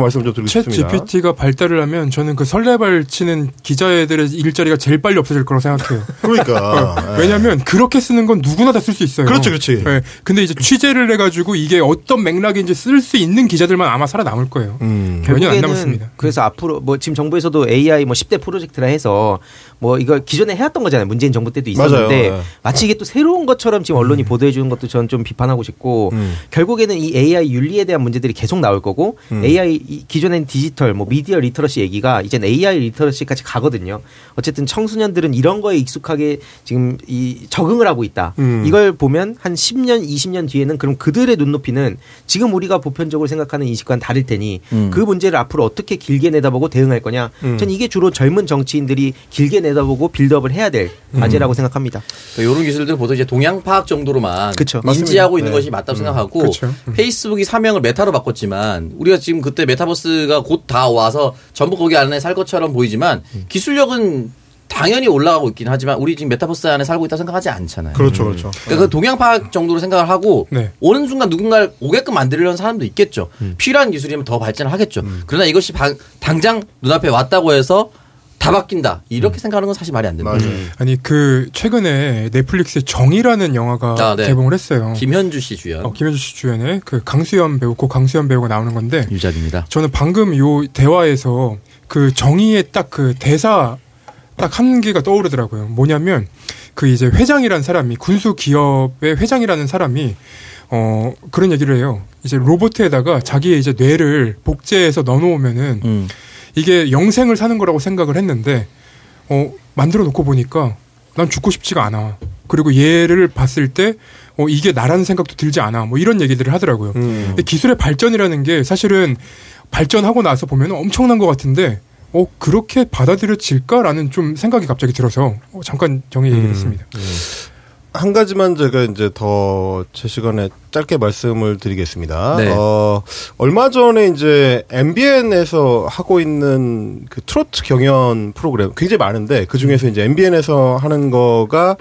말씀 좀 드리고 싶습니다. 챗 GPT가 발달을 하면 저는 그 설레발 치는 기자애들의 일자리가 제일 빨리 없어질 거라고 생각해요. 그러니까 네. 왜냐하면 그렇게 쓰는 건 누구나 다 쓸 수 있어요. 그렇죠, 그렇지. 네. 근데 이제 취재를 해가지고 이게 어떤 맥락인지 쓸 수 있는 기자들만 아마 살아남을 거예요. 결국에는 안 남았습니다. 그래서 앞으로 뭐 지금 정부에서도 AI 뭐 10대 프로젝트라 해서 뭐 이걸 기존에 해왔던 거잖아요. 문재인 정부 때도 있었는데 맞아요. 마치 이게 또 새로운 것처럼 지금 언론이 보도해 주는 것도 저는 좀 비판하고 싶고 결국에는 이 AI 윤리에 대한 문제들이 계속 나올 거고 AI 기존엔 디지털 뭐 미디어 리터러시 얘기가 이젠 AI 리터러시까지 가거든요. 어쨌든 청소년들은 이런 거에 익숙하게 지금 이 적응을 하고 있다. 이걸 보면 한 10년 20년 뒤에는 그럼 그들의 눈높이는 지금 우리가 보편적으로 생각하는 인식과는 다를 테니 그 문제를 앞으로 어떻게 길게 내다보고 대응할 거냐. 전 이게 주로 젊은 정치인들이 길게 내다보고 빌드업을 해야 될 과제라고 생각합니다. 이런 기술들 보통 이제 동향 파악 정도로만 그쵸. 인지하고 맞습니다. 있는 네. 것이 맞다고 생각하고 그쵸. 페이스북이 사명을 메타로 바꿨지만 우리가 지금 그때 메타버스가 곧 다 와서 전부 거기 안에 살 것처럼 보이지만 기술력은 당연히 올라가고 있긴 하지만 우리 지금 메타버스 안에 살고 있다고 생각하지 않잖아요. 그렇죠, 그렇죠. 그러니까 그 동향 파악 정도로 생각을 하고 네. 오는 순간 누군가를 오게끔 만들려는 사람도 있겠죠. 필요한 기술이면 더 발전을 하겠죠. 그러나 이것이 당장 눈앞에 왔다고 해서 다 바뀐다 이렇게 생각하는 건 사실 말이 안 됩니다. 아니 그 최근에 넷플릭스의 정의라는 영화가 네. 개봉을 했어요. 김현주 씨 주연. 김현주 씨 주연의 그 강수연 배우, 고 강수연 배우가 나오는 건데 유작입니다. 저는 방금 요 대화에서 그 정의의 딱 그 대사 딱 한 개가 떠오르더라고요. 뭐냐면 그 이제 회장이라는 사람이 군수 기업의 회장이라는 사람이 그런 얘기를 해요. 이제 로봇에다가 자기의 이제 뇌를 복제해서 넣어놓으면은. 이게 영생을 사는 거라고 생각을 했는데 만들어 놓고 보니까 난 죽고 싶지가 않아. 그리고 얘를 봤을 때 이게 나라는 생각도 들지 않아. 뭐 이런 얘기들을 하더라고요. 근데 기술의 발전이라는 게 사실은 발전하고 나서 보면 엄청난 것 같은데 그렇게 받아들여질까라는 좀 생각이 갑자기 들어서 잠깐 정의 얘기를 했습니다. 한 가지만 제가 이제 더 제 시간에 짧게 말씀을 드리겠습니다. 네. 얼마 전에 이제 MBN에서 하고 있는 그 트로트 경연 프로그램 굉장히 많은데 그 중에서 이제 MBN에서 하는 거가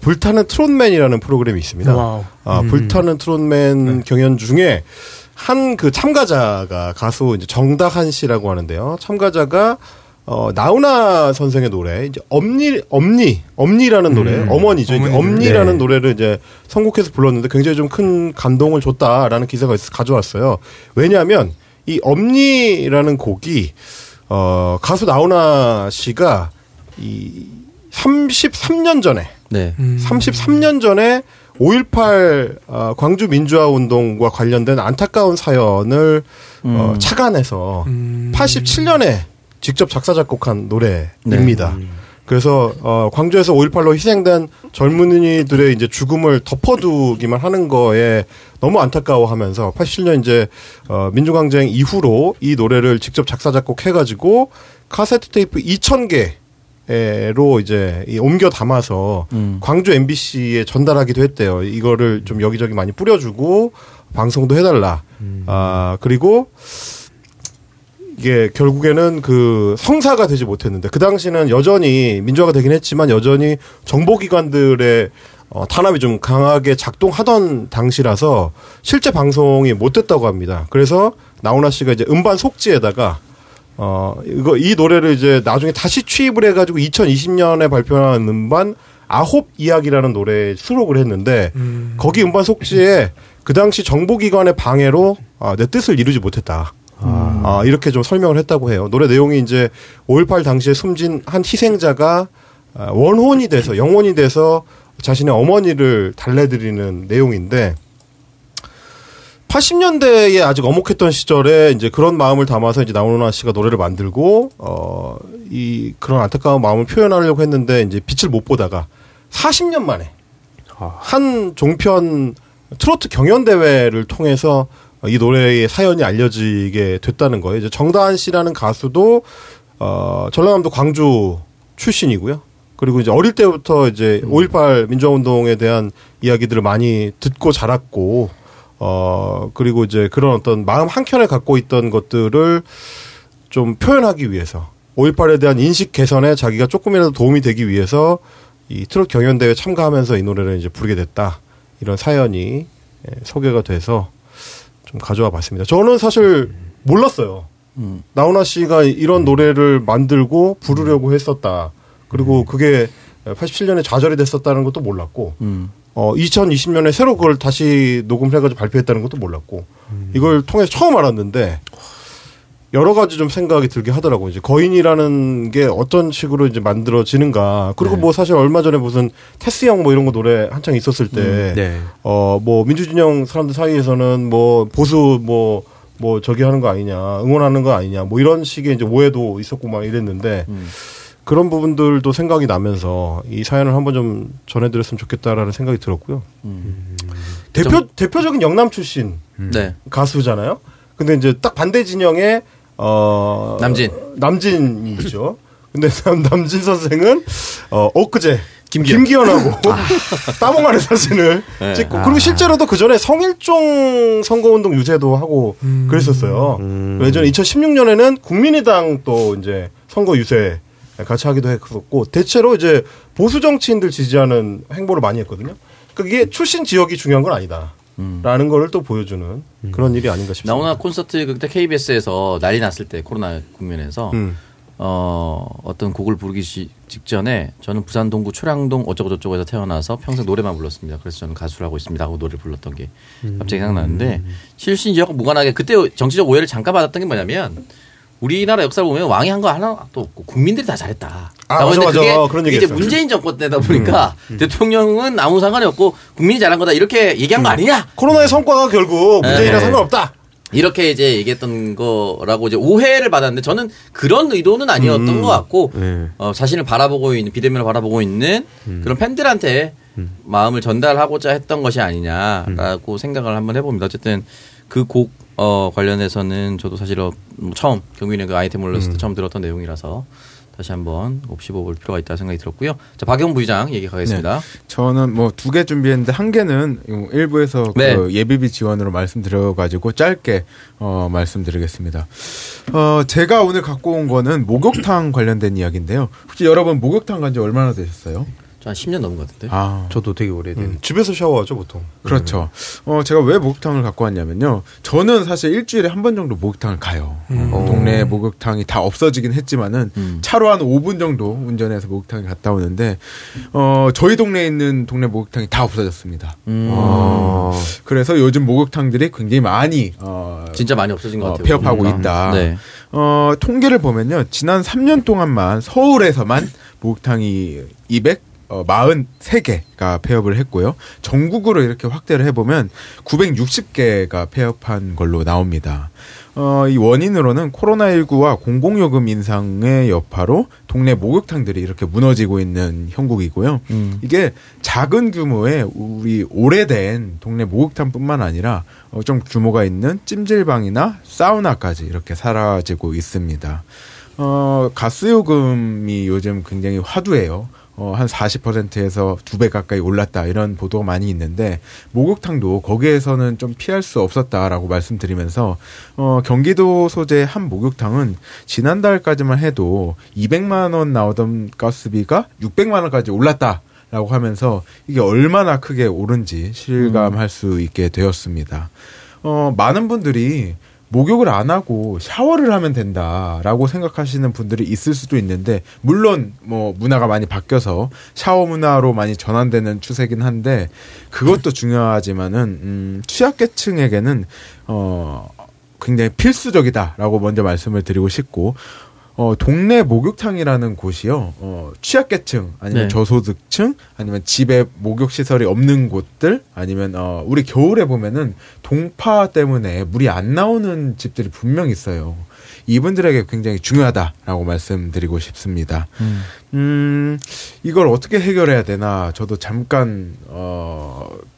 불타는 트롯맨이라는 프로그램이 있습니다. 불타는 트롯맨 네. 경연 중에 한 그 참가자가 가수 이제 정다은 씨라고 하는데요. 참가자가 나훈아 선생의 노래, 이제 엄니라는 노래, 어머니죠. 엄니라는 네. 노래를 이제 선곡해서 불렀는데 굉장히 좀 큰 감동을 줬다라는 기사가 있어서 가져왔어요. 왜냐하면 이 엄니라는 곡이, 가수 나훈아 씨가 이 33년 전에, 네. 33년 전에 5.18 광주 민주화 운동과 관련된 안타까운 사연을 착안해서 87년에 직접 작사 작곡한 노래입니다. 네. 그래서 광주에서 5.18로 희생된 젊은이들의 이제 죽음을 덮어두기만 하는 거에 너무 안타까워하면서 87년 이제 민주항쟁 이후로 이 노래를 직접 작사 작곡해가지고 카세트 테이프 2,000개로 이제 옮겨 담아서 광주 MBC에 전달하기도 했대요. 이거를 좀 여기저기 많이 뿌려주고 방송도 해달라. 그리고 이게 결국에는 그 성사가 되지 못했는데 그 당시는 여전히 민주화가 되긴 했지만 여전히 정보기관들의 탄압이 좀 강하게 작동하던 당시라서 실제 방송이 못됐다고 합니다. 그래서 나훈아 씨가 이제 음반 속지에다가 이 노래를 이제 나중에 다시 취입을 해가지고 2020년에 발표한 음반 아홉 이야기라는 노래에 수록을 했는데 거기 음반 속지에 그 당시 정보기관의 방해로 내 뜻을 이루지 못했다. 이렇게 좀 설명을 했다고 해요. 노래 내용이 이제 5.18 당시에 숨진 한 희생자가 원혼이 돼서 영혼이 돼서 자신의 어머니를 달래드리는 내용인데 80년대에 아직 어목했던 시절에 이제 그런 마음을 담아서 이제 나훈아 씨가 노래를 만들고 이 그런 안타까운 마음을 표현하려고 했는데 이제 빛을 못 보다가 40년 만에 한 종편 트로트 경연 대회를 통해서 이 노래의 사연이 알려지게 됐다는 거예요. 이제 정다은 씨라는 가수도 전라남도 광주 출신이고요. 그리고 이제 어릴 때부터 이제 5.18 민주화운동에 대한 이야기들을 많이 듣고 자랐고, 그리고 이제 그런 어떤 마음 한켠에 갖고 있던 것들을 좀 표현하기 위해서 5.18에 대한 인식 개선에 자기가 조금이라도 도움이 되기 위해서 이 트롯 경연대회 참가하면서 이 노래를 이제 부르게 됐다. 이런 사연이 소개가 돼서 좀 가져와 봤습니다. 저는 사실 몰랐어요. 나훈아 씨가 이런 노래를 만들고 부르려고 했었다. 그리고 그게 87년에 좌절이 됐었다는 것도 몰랐고 2020년에 새로 그걸 다시 녹음해가지고 발표했다는 것도 몰랐고 이걸 통해서 처음 알았는데 여러 가지 좀 생각이 들게 하더라고요. 이제 거인이라는 게 어떤 식으로 이제 만들어지는가. 그리고 네. 뭐 사실 얼마 전에 무슨 테스 형 뭐 이런 거 노래 한창 있었을 때, 네. 뭐 민주진영 사람들 사이에서는 뭐 보수 뭐 저기 하는 거 아니냐, 응원하는 거 아니냐, 뭐 이런 식의 이제 오해도 있었고 막 이랬는데 그런 부분들도 생각이 나면서 이 사연을 한번 좀 전해드렸으면 좋겠다라는 생각이 들었고요. 대표적인 영남 출신 네. 가수잖아요. 근데 이제 딱 반대 진영에 남진이죠. 근데 남진 선생은 엊그제 김기현하고 따봉하는 사진을 네. 찍고 그리고 실제로도 그 전에 성일종 선거운동 유세도 하고 그랬었어요. 예전에 2016년에는 국민의당 또 이제 선거 유세 같이 하기도 했었고 대체로 이제 보수 정치인들 지지하는 행보를 많이 했거든요. 그게 출신 지역이 중요한 건 아니다. 라는 거를 또 보여주는 그런 일이 아닌가 싶습니다. 나훈아 콘서트 그때 KBS에서 난리 났을 때 코로나 국면에서 어떤 곡을 부르기 직전에 저는 부산 동구 초량동 어쩌고저쩌고에서 태어나서 평생 노래만 불렀습니다. 그래서 저는 가수를 하고 있습니다 하고 노래를 불렀던 게 갑자기 생각나는데 출신 지역과 무관하게 그때 정치적 오해를 잠깐 받았던 게 뭐냐면 우리나라 역사를 보면 왕이 한 거 하나도 없고 국민들이 다 잘했다. 맞아. 그런 얘기했어요. 이제 문재인 정권 때다 보니까 대통령은 아무 상관이 없고 국민이 잘한 거다 이렇게 얘기한 거 아니냐? 코로나의 성과가 결국 문재인이랑 상관없다. 이렇게 이제 얘기했던 거라고 이제 오해를 받았는데 저는 그런 의도는 아니었던 것 같고 자신을 바라보고 있는 비대면을 바라보고 있는 그런 팬들한테 마음을 전달하고자 했던 것이 아니냐라고 생각을 한번 해봅니다. 어쨌든 그 곡 관련해서는 저도 사실 처음 경민의 그 아이템 올렸을 때 처음 들었던 내용이라서 다시 한번 곱씹어볼 필요가 있다 생각이 들었고요. 자, 박영 부의장 얘기 가겠습니다. 네. 저는 뭐 2개 준비했는데 한 개는 일부에서 네. 그 예비비 지원으로 말씀드려가지고 짧게 말씀드리겠습니다. 제가 오늘 갖고 온 거는 목욕탕 관련된 이야기인데요. 혹시 여러분 목욕탕 간 지 얼마나 되셨어요? 한 10년 넘은 것 같은데. 저도 되게 오래된. 집에서 샤워하죠 보통. 그렇죠. 제가 왜 목욕탕을 갖고 왔냐면요. 저는 사실 일주일에 한 번 정도 목욕탕을 가요. 동네 목욕탕이 다 없어지긴 했지만은 차로 한 5분 정도 운전해서 목욕탕에 갔다 오는데 저희 동네에 있는 동네 목욕탕이 다 없어졌습니다. 그래서 요즘 목욕탕들이 굉장히 많이 진짜 많이 없어진 것 같아요. 폐업하고 있다. 네. 통계를 보면요. 지난 3년 동안만 서울에서만 목욕탕이 243개가 폐업을 했고요. 전국으로 이렇게 확대를 해보면 960개가 폐업한 걸로 나옵니다. 이 원인으로는 코로나19와 공공요금 인상의 여파로 동네 목욕탕들이 이렇게 무너지고 있는 형국이고요. 이게 작은 규모의 우리 오래된 동네 목욕탕뿐만 아니라 좀 규모가 있는 찜질방이나 사우나까지 이렇게 사라지고 있습니다. 가스요금이 요즘 굉장히 화두예요. 한 40%에서 2배 가까이 올랐다 이런 보도가 많이 있는데 목욕탕도 거기에서는 좀 피할 수 없었다라고 말씀드리면서 경기도 소재의 한 목욕탕은 지난달까지만 해도 200만 원 나오던 가스비가 600만 원까지 올랐다라고 하면서 이게 얼마나 크게 오른지 실감할 수 있게 되었습니다. 많은 분들이 목욕을 안 하고 샤워를 하면 된다라고 생각하시는 분들이 있을 수도 있는데 물론 뭐 문화가 많이 바뀌어서 샤워 문화로 많이 전환되는 추세긴 한데 그것도 중요하지만은 취약계층에게는 굉장히 필수적이다라고 먼저 말씀을 드리고 싶고 동네 목욕탕이라는 곳이요. 취약계층 아니면 네. 저소득층 아니면 집에 목욕 시설이 없는 곳들 아니면 우리 겨울에 보면은 동파 때문에 물이 안 나오는 집들이 분명 있어요. 이분들에게 굉장히 중요하다라고 말씀드리고 싶습니다. 이걸 어떻게 해결해야 되나? 저도 잠깐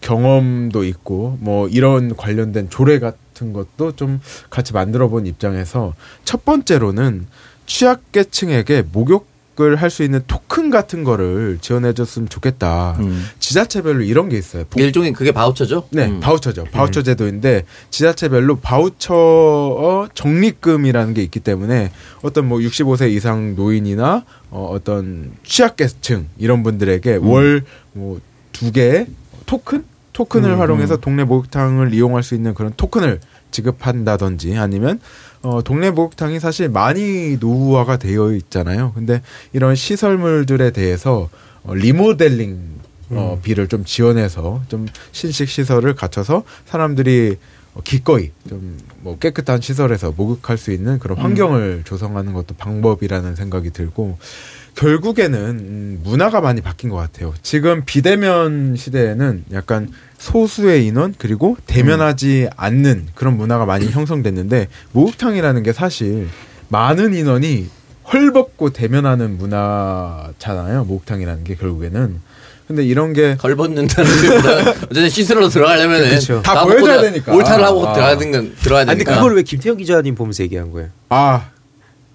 경험도 있고 뭐 이런 관련된 조례 같은 것도 좀 같이 만들어본 입장에서 첫 번째로는 취약계층에게 목욕을 할 수 있는 토큰 같은 거를 지원해줬으면 좋겠다. 지자체별로 이런 게 있어요. 일종의 그게 바우처죠? 네, 바우처죠. 바우처 제도인데 지자체별로 바우처 적립금이라는 게 있기 때문에 어떤 뭐 65세 이상 노인이나 어떤 취약계층 이런 분들에게 월 뭐 2개의 토큰을 활용해서 동네 목욕탕을 이용할 수 있는 그런 토큰을 지급한다든지 아니면 동네 목욕탕이 사실 많이 노후화가 되어 있잖아요. 근데 이런 시설물들에 대해서 리모델링 비를 좀 지원해서 좀 신식 시설을 갖춰서 사람들이 기꺼이 좀 뭐 깨끗한 시설에서 목욕할 수 있는 그런 환경을 조성하는 것도 방법이라는 생각이 들고 결국에는 문화가 많이 바뀐 것 같아요. 지금 비대면 시대에는 약간 소수의 인원 그리고 대면하지 않는 그런 문화가 많이 형성됐는데 목욕탕이라는 게 사실 많은 인원이 헐벗고 대면하는 문화잖아요. 목욕탕이라는 게 결국에는. 근데 이런 게 걸벗는다는 거보다 어쨌든 시술로 들어가려면 그렇죠. 다 보여줘야 되니까 몰타를 하고 들어가야 되니까. 아니 그걸 왜 김태형 기자님 보면서 얘기한 거예요? 아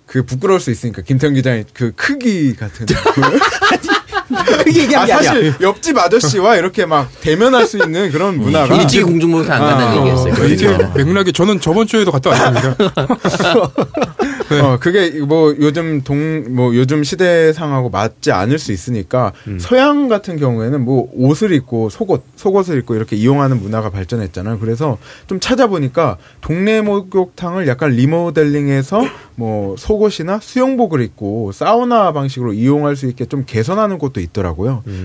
그 부끄러울 수 있으니까 김태형 기자의 그 크기 같은 그게 사실 옆집 아저씨와 이렇게 막 대면할 수 있는 그런 문화가 일찍 공중목욕탕 안 간다는 얘기였어요. 이게 맥락이 저는 저번 주에도 갔다 왔습니다. 네. 그게 뭐 요즘 요즘 시대상하고 맞지 않을 수 있으니까 서양 같은 경우에는 뭐 옷을 입고 속옷을 입고 이렇게 이용하는 문화가 발전했잖아요. 그래서 좀 찾아보니까 동네 목욕탕을 약간 리모델링해서 뭐 속옷이나 수영복을 입고 사우나 방식으로 이용할 수 있게 좀 개선하는 곳도 있더라고요.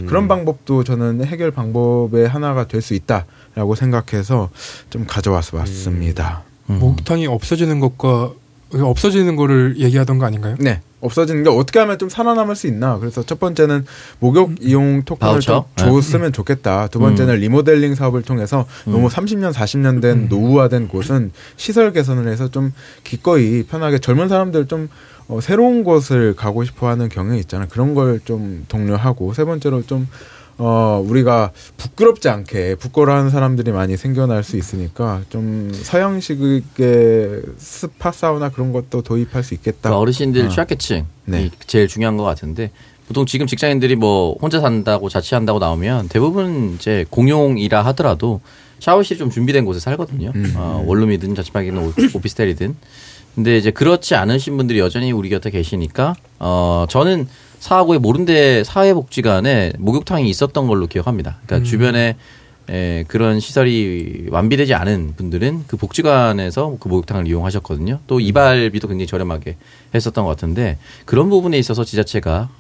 그런 방법도 저는 해결 방법의 하나가 될 수 있다라고 생각해서 좀 가져와서 왔습니다. 목욕탕이 없어지는 것과 없어지는 거를 얘기하던 거 아닌가요? 네. 없어지는 게 어떻게 하면 좀 살아남을 수 있나. 그래서 첫 번째는 목욕 이용 토큰을 줬으면 좋겠다. 두 번째는 리모델링 사업을 통해서 너무 30년, 40년 된 노후화된 곳은 시설 개선을 해서 좀 기꺼이 편하게 젊은 사람들 좀 새로운 곳을 가고 싶어하는 경향이 있잖아요. 그런 걸 좀 독려하고 세 번째로 좀 우리가 부끄럽지 않게 부끄러워하는 사람들이 많이 생겨날 수 있으니까 좀 서양식의 스파 사우나 그런 것도 도입할 수 있겠다. 어르신들 취약계층이 네. 제일 중요한 것 같은데 보통 지금 직장인들이 뭐 혼자 산다고 자취한다고 나오면 대부분 이제 공용이라 하더라도 샤워실 좀 준비된 곳에 살거든요. 원룸이든 자취방이든 오피스텔이든. 근데 이제 그렇지 않으신 분들이 여전히 우리 곁에 계시니까 저는 사하고의 모른데 사회복지관에 목욕탕이 있었던 걸로 기억합니다. 그러니까 주변에 그런 시설이 완비되지 않은 분들은 그 복지관에서 그 목욕탕을 이용하셨거든요. 또 이발비도 굉장히 저렴하게 했었던 것 같은데 그런 부분에 있어서 지자체가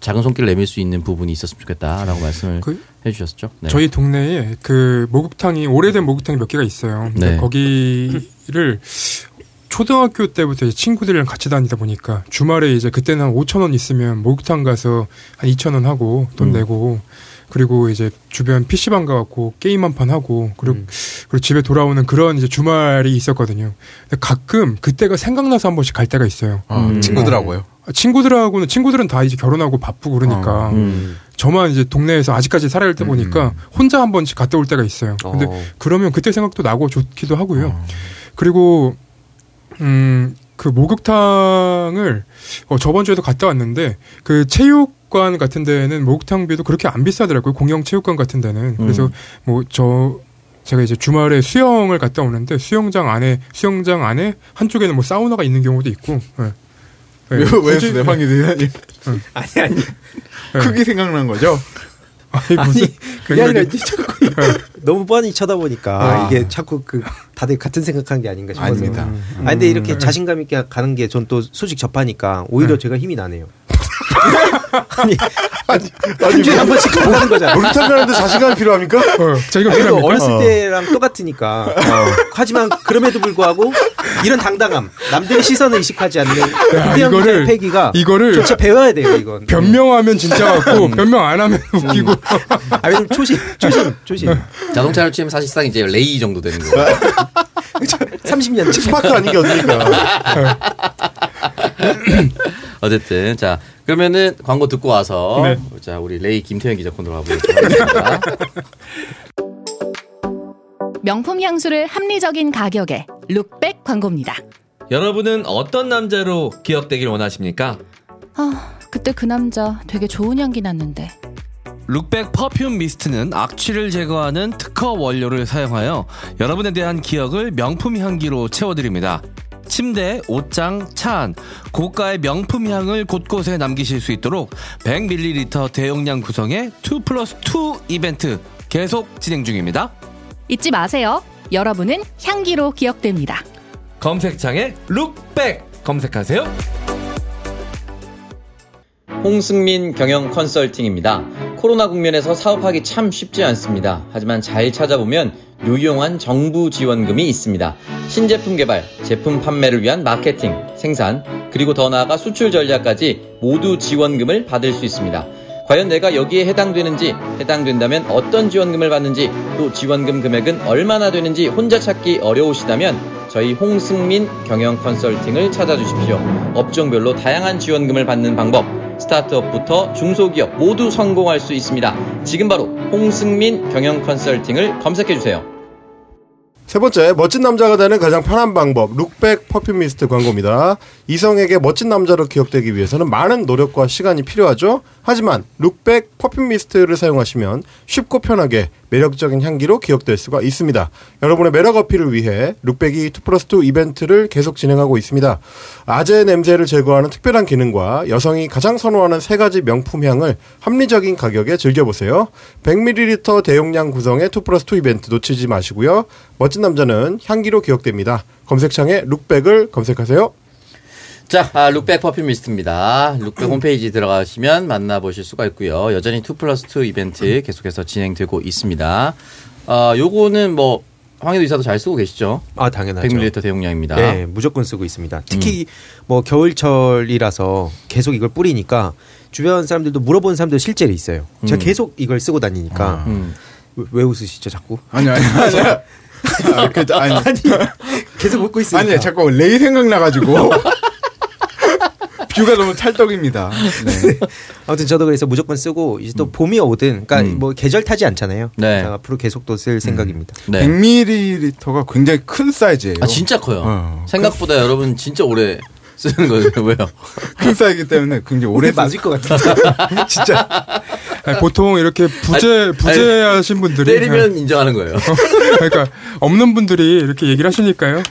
작은 손길을 내밀 수 있는 부분이 있었으면 좋겠다라고 말씀을 해주셨죠. 네. 저희 동네에 그 목욕탕이 오래된 목욕탕이 몇 개가 있어요. 네. 거기를 초등학교 때부터 이제 친구들이랑 같이 다니다 보니까 주말에 이제 그때는 한 5,000원 있으면 목욕탕 가서 한 2,000원 하고 돈 내고 그리고 이제 주변 PC방 가갖고 게임 한 판 하고 그리고 집에 돌아오는 그런 이제 주말이 있었거든요. 근데 가끔 그때가 생각나서 한 번씩 갈 때가 있어요. 친구들하고요? 친구들은 다 이제 결혼하고 바쁘고 그러니까 저만 이제 동네에서 아직까지 살아갈 때 보니까 혼자 한 번씩 갔다 올 때가 있어요. 근데 그러면 그때 생각도 나고 좋기도 하고요. 그리고 그 목욕탕을 저번 주에도 갔다 왔는데 그 체육관 같은 데는 목욕탕비도 그렇게 안 비싸더라고요. 공영 체육관 같은 데는. 그래서 뭐 제가 이제 주말에 수영을 갔다 오는데 수영장 안에 한쪽에는 뭐 사우나가 있는 경우도 있고. 네. 네. 왜 내방이 되나요? 아니. 네. 크게 생각난 거죠. 아니 그게 아니라 자꾸 너무 뻔히 쳐다보니까 이게 자꾸 그 다들 같은 생각하는 게 아닌가 싶어서. 아닙니다. 근데 이렇게 자신감 있게 가는 게 전 또 소식 접하니까 오히려 제가 힘이 나네요. 아니 주에 한 번씩 간다는 거잖아. 목욕탕 가는데 자신감이 필요합니까? 자기가 필요합니까? 어렸을 때랑 똑같으니까. 하지만 그럼에도 불구하고 이런 당당함, 남들의 시선을 의식하지 않는 이거를 패기가 진짜 배워야 돼요. 이건 변명하면 진짜 같고 변명 안 하면 웃기고. 아니 좀 초심. 자동차를 치면 사실상 이제 레이 정도 되는 거예요. 30년 스파크 아닌 게 어디니까. 어쨌든 자 그러면은 광고 듣고 와서 네. 자 우리 레이 김태현 기자 콘으로 가보겠습니다. 명품 향수를 합리적인 가격에 룩백 광고입니다. 여러분은 어떤 남자로 기억되길 원하십니까? 아 그때 그 남자 되게 좋은 향기 났는데. 룩백 퍼퓸 미스트는 악취를 제거하는 특허 원료를 사용하여 여러분에 대한 기억을 명품 향기로 채워드립니다. 침대, 옷장, 차 안, 고가의 명품 향을 곳곳에 남기실 수 있도록 100ml 대용량 구성의 2+2 이벤트 계속 진행 중입니다. 잊지 마세요. 여러분은 향기로 기억됩니다. 검색창에 룩백 검색하세요. 홍승민 경영 컨설팅입니다. 코로나 국면에서 사업하기 참 쉽지 않습니다. 하지만 잘 찾아보면 유용한 정부 지원금이 있습니다. 신제품 개발, 제품 판매를 위한 마케팅, 생산, 그리고 더 나아가 수출 전략까지 모두 지원금을 받을 수 있습니다. 과연 내가 여기에 해당되는지, 해당된다면 어떤 지원금을 받는지, 또 지원금 금액은 얼마나 되는지 혼자 찾기 어려우시다면 저희 홍승민 경영 컨설팅을 찾아주십시오. 업종별로 다양한 지원금을 받는 방법, 스타트업부터 중소기업 모두 성공할 수 있습니다. 지금 바로 홍승민 경영 컨설팅을 검색해주세요. 세 번째, 멋진 남자가 되는 가장 편한 방법, 룩백 퍼퓸 미스트 광고입니다. 이성에게 멋진 남자로 기억되기 위해서는 많은 노력과 시간이 필요하죠. 하지만 룩백 퍼퓸 미스트를 사용하시면 쉽고 편하게 매력적인 향기로 기억될 수가 있습니다. 여러분의 매력 어필을 위해 룩백이 2+2 이벤트를 계속 진행하고 있습니다. 아재 냄새를 제거하는 특별한 기능과 여성이 가장 선호하는 세 가지 명품 향을 합리적인 가격에 즐겨보세요. 100ml 대용량 구성의 2+2 이벤트 놓치지 마시고요. 멋진 남자는 향기로 기억됩니다. 검색창에 룩백을 검색하세요. 자, 룩백 퍼퓸 미스트입니다. 룩백 홈페이지 들어가시면 만나보실 수가 있고요. 여전히 2+2 이벤트 계속해서 진행되고 있습니다. 요거는 뭐 황희도 이사도 잘 쓰고 계시죠? 아, 당연하죠. 100ml 대용량입니다. 네, 무조건 쓰고 있습니다. 특히 뭐 겨울철이라서 계속 이걸 뿌리니까 주변 사람들도 물어본 사람들 실제로 있어요. 제가 계속 이걸 쓰고 다니니까. 왜 웃으시죠, 자꾸? 아니요. 아니, 계속 웃고 있으니까. 아니, 자꾸 레이 생각나가지고. 뷰가 너무 찰떡입니다. 네. 아무튼 저도 그래서 무조건 쓰고 이제 또 봄이 오든, 그러니까 뭐 계절 타지 않잖아요. 네. 앞으로 계속 또 쓸 생각입니다. 네. 100ml가 굉장히 큰 사이즈예요. 아 진짜 커요. 생각보다 여러분 진짜 오래 쓰는 거예요. 왜요? 큰 사이즈이기 때문에 굉장히 오래 맞을 것 같은데. 진짜. 아니, 보통 이렇게 부재하신 분들이 때리면 인정하는 거예요. 그러니까 없는 분들이 이렇게 얘기를 하시니까요.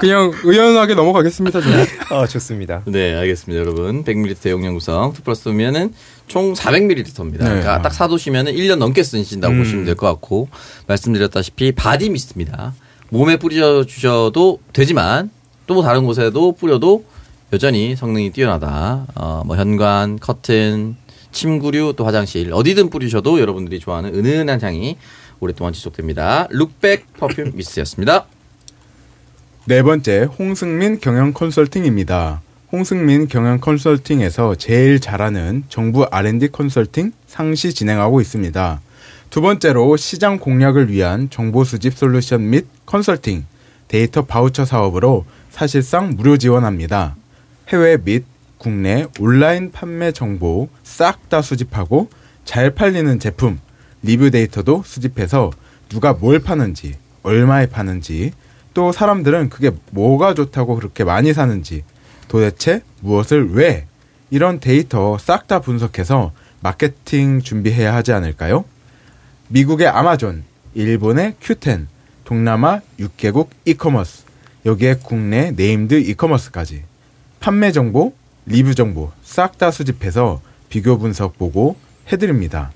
그냥 의연하게 넘어가겠습니다. 저는. 좋습니다. 네, 알겠습니다. 여러분 100ml 대용량 구성 2+2면은 총 400ml입니다. 네. 그러니까 딱 사두시면은 1년 넘게 쓰신다고 보시면 될 것 같고, 말씀드렸다시피 바디 미스트입니다. 몸에 뿌려주셔도 되지만 또 다른 곳에도 뿌려도 여전히 성능이 뛰어나다. 뭐 현관, 커튼, 침구류, 또 화장실 어디든 뿌리셔도 여러분들이 좋아하는 은은한 향이 오랫동안 지속됩니다. 룩백 퍼퓸 미스트였습니다. 네 번째, 홍승민 경영 컨설팅입니다. 홍승민 경영 컨설팅에서 제일 잘하는 정부 R&D 컨설팅 상시 진행하고 있습니다. 두 번째로 시장 공략을 위한 정보 수집 솔루션 및 컨설팅, 데이터 바우처 사업으로 사실상 무료 지원합니다. 해외 및 국내 온라인 판매 정보 싹 다 수집하고 잘 팔리는 제품, 리뷰 데이터도 수집해서 누가 뭘 파는지, 얼마에 파는지, 또 사람들은 그게 뭐가 좋다고 그렇게 많이 사는지, 도대체 무엇을 왜, 이런 데이터 싹 다 분석해서 마케팅 준비해야 하지 않을까요? 미국의 아마존, 일본의 Q10, 동남아 6개국 이커머스, 여기에 국내 네임드 이커머스까지 판매 정보, 리뷰 정보 싹 다 수집해서 비교 분석 보고 해드립니다.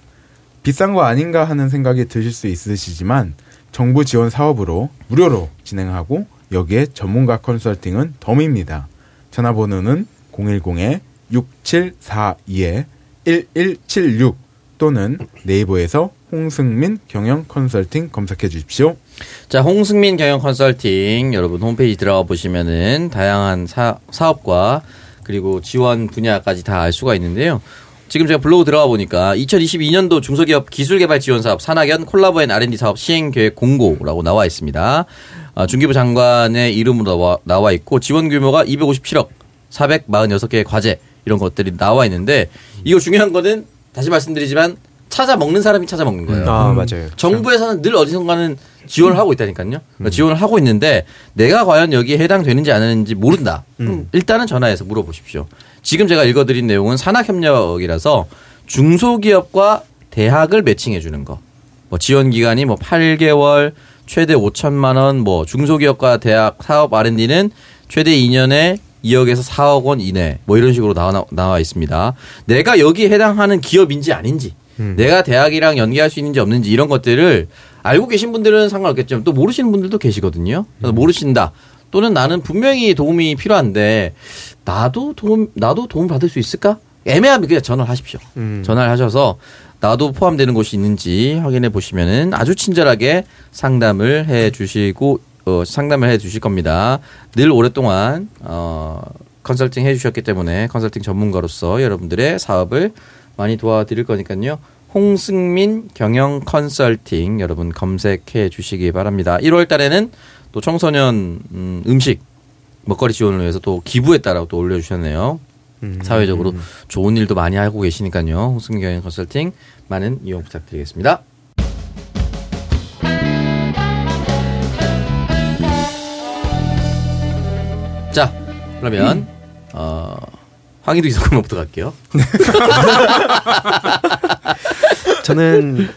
비싼 거 아닌가 하는 생각이 드실 수 있으시지만 정부 지원 사업으로 무료로 진행하고 여기에 전문가 컨설팅은 덤입니다. 전화번호는 010-232-8888 6742-1176 또는 네이버에서 홍승민 경영 컨설팅 검색해 주십시오. 자, 홍승민 경영 컨설팅 여러분 홈페이지 들어가 보시면은 다양한 사업과 그리고 지원 분야까지 다 알 수가 있는데요. 지금 제가 블로그 들어가 보니까 2022년도 중소기업 기술개발지원사업 산학연 콜라보 앤 R&D 사업 시행계획 공고라고 나와 있습니다. 중기부 장관의 이름으로 나와 있고 지원 규모가 257억 446개의 과제 이런 것들이 나와 있는데 이거 중요한 거는 다시 말씀드리지만 찾아 먹는 사람이 찾아 먹는 거예요. 아, 맞아요. 정부에서는 늘 어디선가는 지원을 하고 있다니까요. 그러니까 지원을 하고 있는데 내가 과연 여기에 해당되는지 안 하는지 모른다. 그럼 일단은 전화해서 물어보십시오. 지금 제가 읽어드린 내용은 산학협력이라서 중소기업과 대학을 매칭해 주는 거. 뭐 지원 기간이 뭐 8개월, 최대 5천만 원, 뭐 중소기업과 대학 사업 R&D는 최대 2년에 2억에서 4억 원 이내 뭐 이런 식으로 나와 있습니다. 내가 여기에 해당하는 기업인지 아닌지, 내가 대학이랑 연계할 수 있는지 없는지 이런 것들을 알고 계신 분들은 상관없겠지만 또 모르시는 분들도 계시거든요. 그래서 모르신다. 또는 나는 분명히 도움이 필요한데 나도 도움 받을 수 있을까? 애매하면 그냥 전화를 하십시오. 전화를 하셔서 나도 포함되는 곳이 있는지 확인해 보시면은 아주 친절하게 상담을 해 주실 겁니다. 늘 오랫동안 컨설팅 해 주셨기 때문에 컨설팅 전문가로서 여러분들의 사업을 많이 도와드릴 거니까요. 홍승민 경영 컨설팅 여러분 검색해 주시기 바랍니다. 1월 달에는 또 청소년 음식 먹거리 지원을 위해서 또 기부했다라고 또 올려주셨네요. 사회적으로 좋은 일도 많이 하고 계시니까요. 홍승민 경영 컨설팅 많은 이용 부탁드리겠습니다. 자, 그러면 황희도 이석훈부터 갈게요. 저는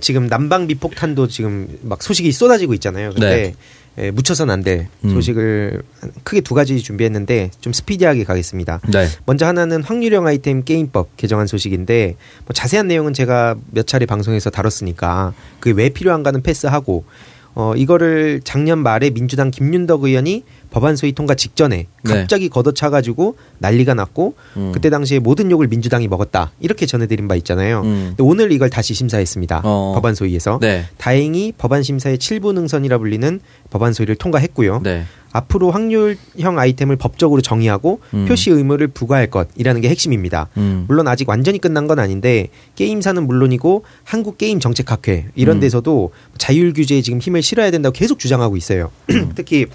지금 난방비 폭탄도 지금 막 소식이 쏟아지고 있잖아요. 근데 네. 묻혀선 안 될 소식을 크게 두 가지 준비했는데 좀 스피디하게 가겠습니다. 네. 먼저 하나는 확률형 아이템 게임법 개정안 소식인데 뭐 자세한 내용은 제가 몇 차례 방송에서 다뤘으니까 그게 왜 필요한가는 패스하고 이거를 작년 말에 민주당 김윤덕 의원이 법안 소위 통과 직전에 갑자기 네. 걷어차가지고 난리가 났고 그때 당시에 모든 욕을 민주당이 먹었다 이렇게 전해드린 바 있잖아요. 근데 오늘 이걸 다시 심사했습니다. 법안 소위에서 네. 다행히 법안 심사의 7부 능선이라 불리는 법안 소위를 통과했고요. 네. 앞으로 확률형 아이템을 법적으로 정의하고 표시 의무를 부과할 것이라는 게 핵심입니다. 물론 아직 완전히 끝난 건 아닌데 게임사는 물론이고 한국게임정책학회 이런 데서도 자율 규제에 지금 힘을 실어야 된다고 계속 주장하고 있어요. 특히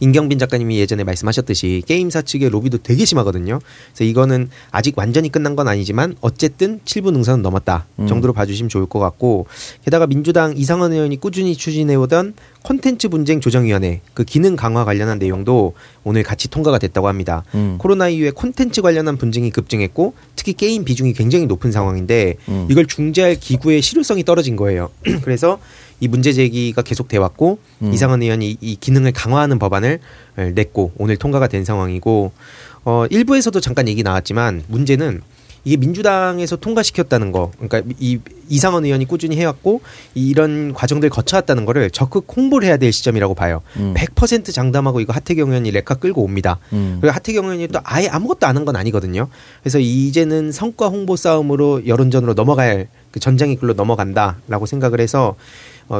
임경빈 작가님이 예전에 말씀하셨듯이 게임사 측의 로비도 되게 심하거든요. 그래서 이거는 아직 완전히 끝난 건 아니지만 어쨌든 7분 응선은 넘었다 정도로 봐주시면 좋을 것 같고 게다가 민주당 이상원 의원이 꾸준히 추진해오던 콘텐츠 분쟁 조정위원회 그 기능 강화 관련한 내용도 오늘 같이 통과가 됐다고 합니다. 코로나 이후에 콘텐츠 관련한 분쟁이 급증했고 특히 게임 비중이 굉장히 높은 상황인데 이걸 중재할 기구의 실효성이 떨어진 거예요. 그래서 이 문제 제기가 계속돼 왔고 이상원 의원이 이 기능을 강화하는 법안을 냈고 오늘 통과가 된 상황이고 일부에서도 잠깐 얘기 나왔지만 문제는 이게 민주당에서 통과시켰다는 거 그러니까 이상원 의원이 꾸준히 해왔고 이런 과정들 거쳐왔다는 거를 적극 홍보를 해야 될 시점이라고 봐요. 100% 장담하고 이거 하태경 의원이 레카 끌고 옵니다. 그리고 하태경 의원이 또 아예 아무것도 안 한 건 아니거든요. 그래서 이제는 성과 홍보 싸움으로 여론전으로 넘어갈 그 전장이 글로 넘어간다라고 생각을 해서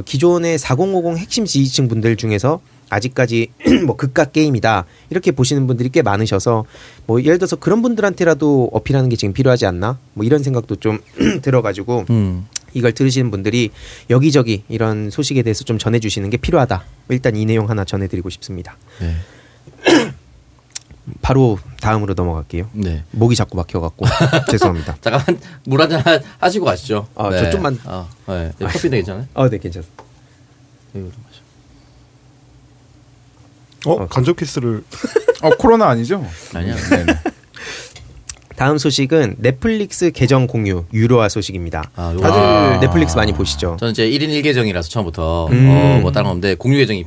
기존의 4050 핵심 지지층 분들 중에서 아직까지 뭐 극과 게임이다 이렇게 보시는 분들이 꽤 많으셔서 뭐 예를 들어서 그런 분들한테라도 어필하는 게 지금 필요하지 않나 뭐 이런 생각도 좀 들어가지고 이걸 들으시는 분들이 여기저기 이런 소식에 대해서 좀 전해주시는 게 필요하다. 일단 이 내용 하나 전해드리고 싶습니다. 네. 바로 다음으로 넘어갈게요. 네. 목이 자꾸 막혀갖고 죄송합니다. 잠깐만 물 한 잔 하시고 가시죠. 네. 저 좀만. 네. 커피도 괜찮아요? 네 괜찮아요. 이거 좀 마셔. 간접 키스를 코로나 아니죠? 아니요. 다음 소식은 넷플릭스 계정 공유 유료화 소식입니다. 다들 넷플릭스 많이 보시죠? 저는 이제 1인 1계정이라서 처음부터 뭐 다른 건데 공유 계정이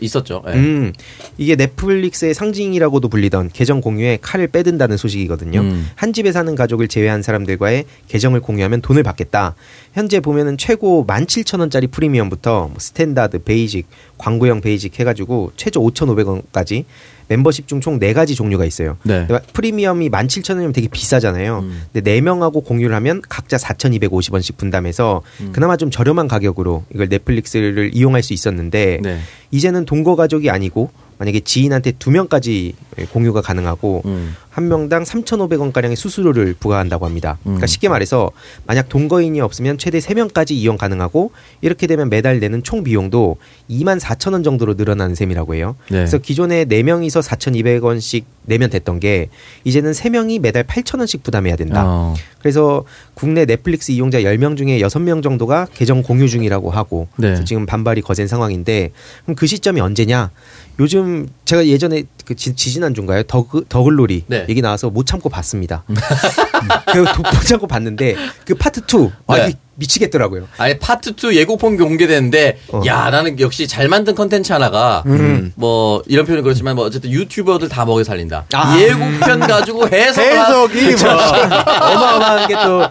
있었죠. 네. 이게 넷플릭스의 상징이라고도 불리던 계정 공유에 칼을 빼든다는 소식이거든요. 한 집에 사는 가족을 제외한 사람들과의 계정을 공유하면 돈을 받겠다. 현재 보면은 최고 17,000원짜리 프리미엄부터 뭐 스탠다드, 베이직, 광고형 베이직 해가지고 최저 5,500원까지 멤버십 중 총 4가지 종류가 있어요. 네. 그러니까 프리미엄이 17,000원이면 되게 비싸잖아요. 근데 4명하고 공유를 하면 각자 4,250원씩 분담해서 그나마 좀 저렴한 가격으로 이걸 넷플릭스를 이용할 수 있었는데 네. 이제는 동거 가족이 아니고 만약에 지인한테 2명까지 공유가 가능하고 한 명당 3,500원가량의 수수료를 부과한다고 합니다. 그러니까 쉽게 말해서 만약 동거인이 없으면 최대 3명까지 이용 가능하고 이렇게 되면 매달 내는 총 비용도 24,000원 정도로 늘어나는 셈이라고 해요. 네. 그래서 기존에 4명이서 4,200원씩 내면 됐던 게 이제는 3명이 매달 8,000원씩 부담해야 된다. 그래서 국내 넷플릭스 이용자 10명 중에 6명 정도가 계정 공유 중이라고 하고 네. 지금 반발이 거센 상황인데 그럼 그 시점이 언제냐? 요즘 제가 예전에 그 지지난주인가요? 더글로리 네. 얘기 나와서 못 참고 봤습니다. 못 참고 봤는데 그 파트 2 네. 미치겠더라고요. 아니 파트 2 예고편 공개되는데 야 나는 역시 잘 만든 컨텐츠 하나가 뭐 이런 표현은 그렇지만 뭐 어쨌든 유튜버들 다 먹여 살린다. 예고편 가지고 해석이 뭐 어마어마한 게 또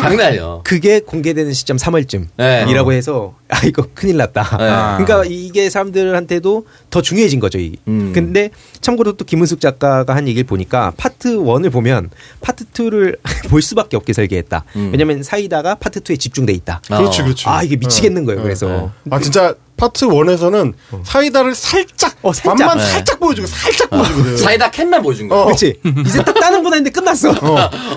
장난이요. 그게 공개되는 시점 3월쯤이라고 네. 해서 아 이거 큰일 났다. 네. 그러니까 이게 사람들한테도 더 중요해진 거죠. 근데 참고로 또 김은숙 작가가 한 얘기를 보니까 파트 1을 보면 파트 2를 볼 수밖에 없게 설계했다. 왜냐면 사이다가 파트 2에 집중돼 있다. 그렇지, 그렇지. 아 이게 미치겠는 거예요. 그래서 아 진짜 파트 1에서는 사이다를 살짝 맛만 네. 살짝 보여주고 사이다 캔만 보여준 거야. 그렇지. 이제 딱 따는구나 했는데 끝났어.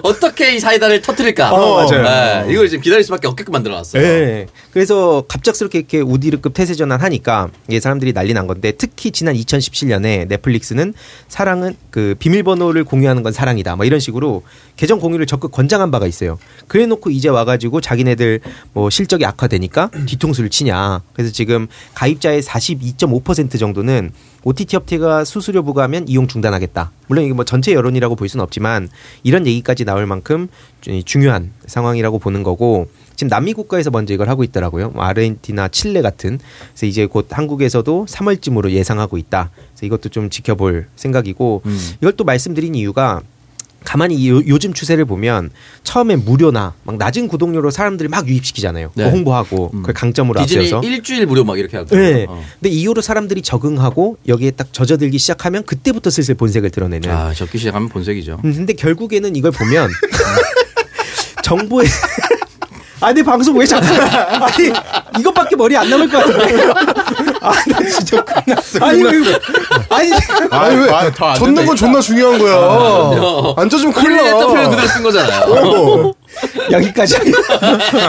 어떻게 이 사이다를 터뜨릴까? 맞아요. 네. 이걸 지금 기다릴 수밖에 없게끔 만들어놨어요. 네. 그래서 갑작스럽게 이렇게 우디르급 태세 전환하니까 이게 사람들이 난리 난 건데 특히 지난 2017년에 넷플릭스는 사랑은 그 비밀번호를 공유하는 건 사랑이다. 뭐 이런 식으로 계정 공유를 적극 권장한 바가 있어요. 그래놓고 이제 와가지고 자기네들 뭐 실적이 악화되니까 뒤통수를 치냐. 그래서 지금 가입자의 42.5% 정도는 OTT 업체가 수수료 부과하면 이용 중단하겠다. 물론 이게 뭐 전체 여론이라고 볼 수는 없지만 이런 얘기까지 나올 만큼 중요한 상황이라고 보는 거고 지금 남미 국가에서 먼저 이걸 하고 있더라고요. 아르헨티나, 칠레 같은. 그래서 이제 곧 한국에서도 3월쯤으로 예상하고 있다. 그래서 이것도 좀 지켜볼 생각이고 이걸 또 말씀드린 이유가 가만히 요즘 추세를 보면 처음에 무료나 막 낮은 구독료로 사람들이 막 유입시키잖아요. 네. 홍보하고 그걸 강점으로 앞세워서 디즈니 일주일 무료 막 이렇게 하고. 네. 근데 이후로 사람들이 적응하고 여기에 딱 젖어들기 시작하면 그때부터 슬슬 본색을 드러내는. 아 적기 시작하면 본색이죠. 근데 결국에는 이걸 보면 정부의 아, 내 방송 왜 자꾸. 아니, 이것밖에 머리 안 남을 것 같은데. 아, 나 진짜 끝났어. 아니, 왜. 젖는 건 존나 중요한 거야. 안 젖으면 큰일 나. 홀리네터 표현 그대로 쓴 거잖아요. 여기까지.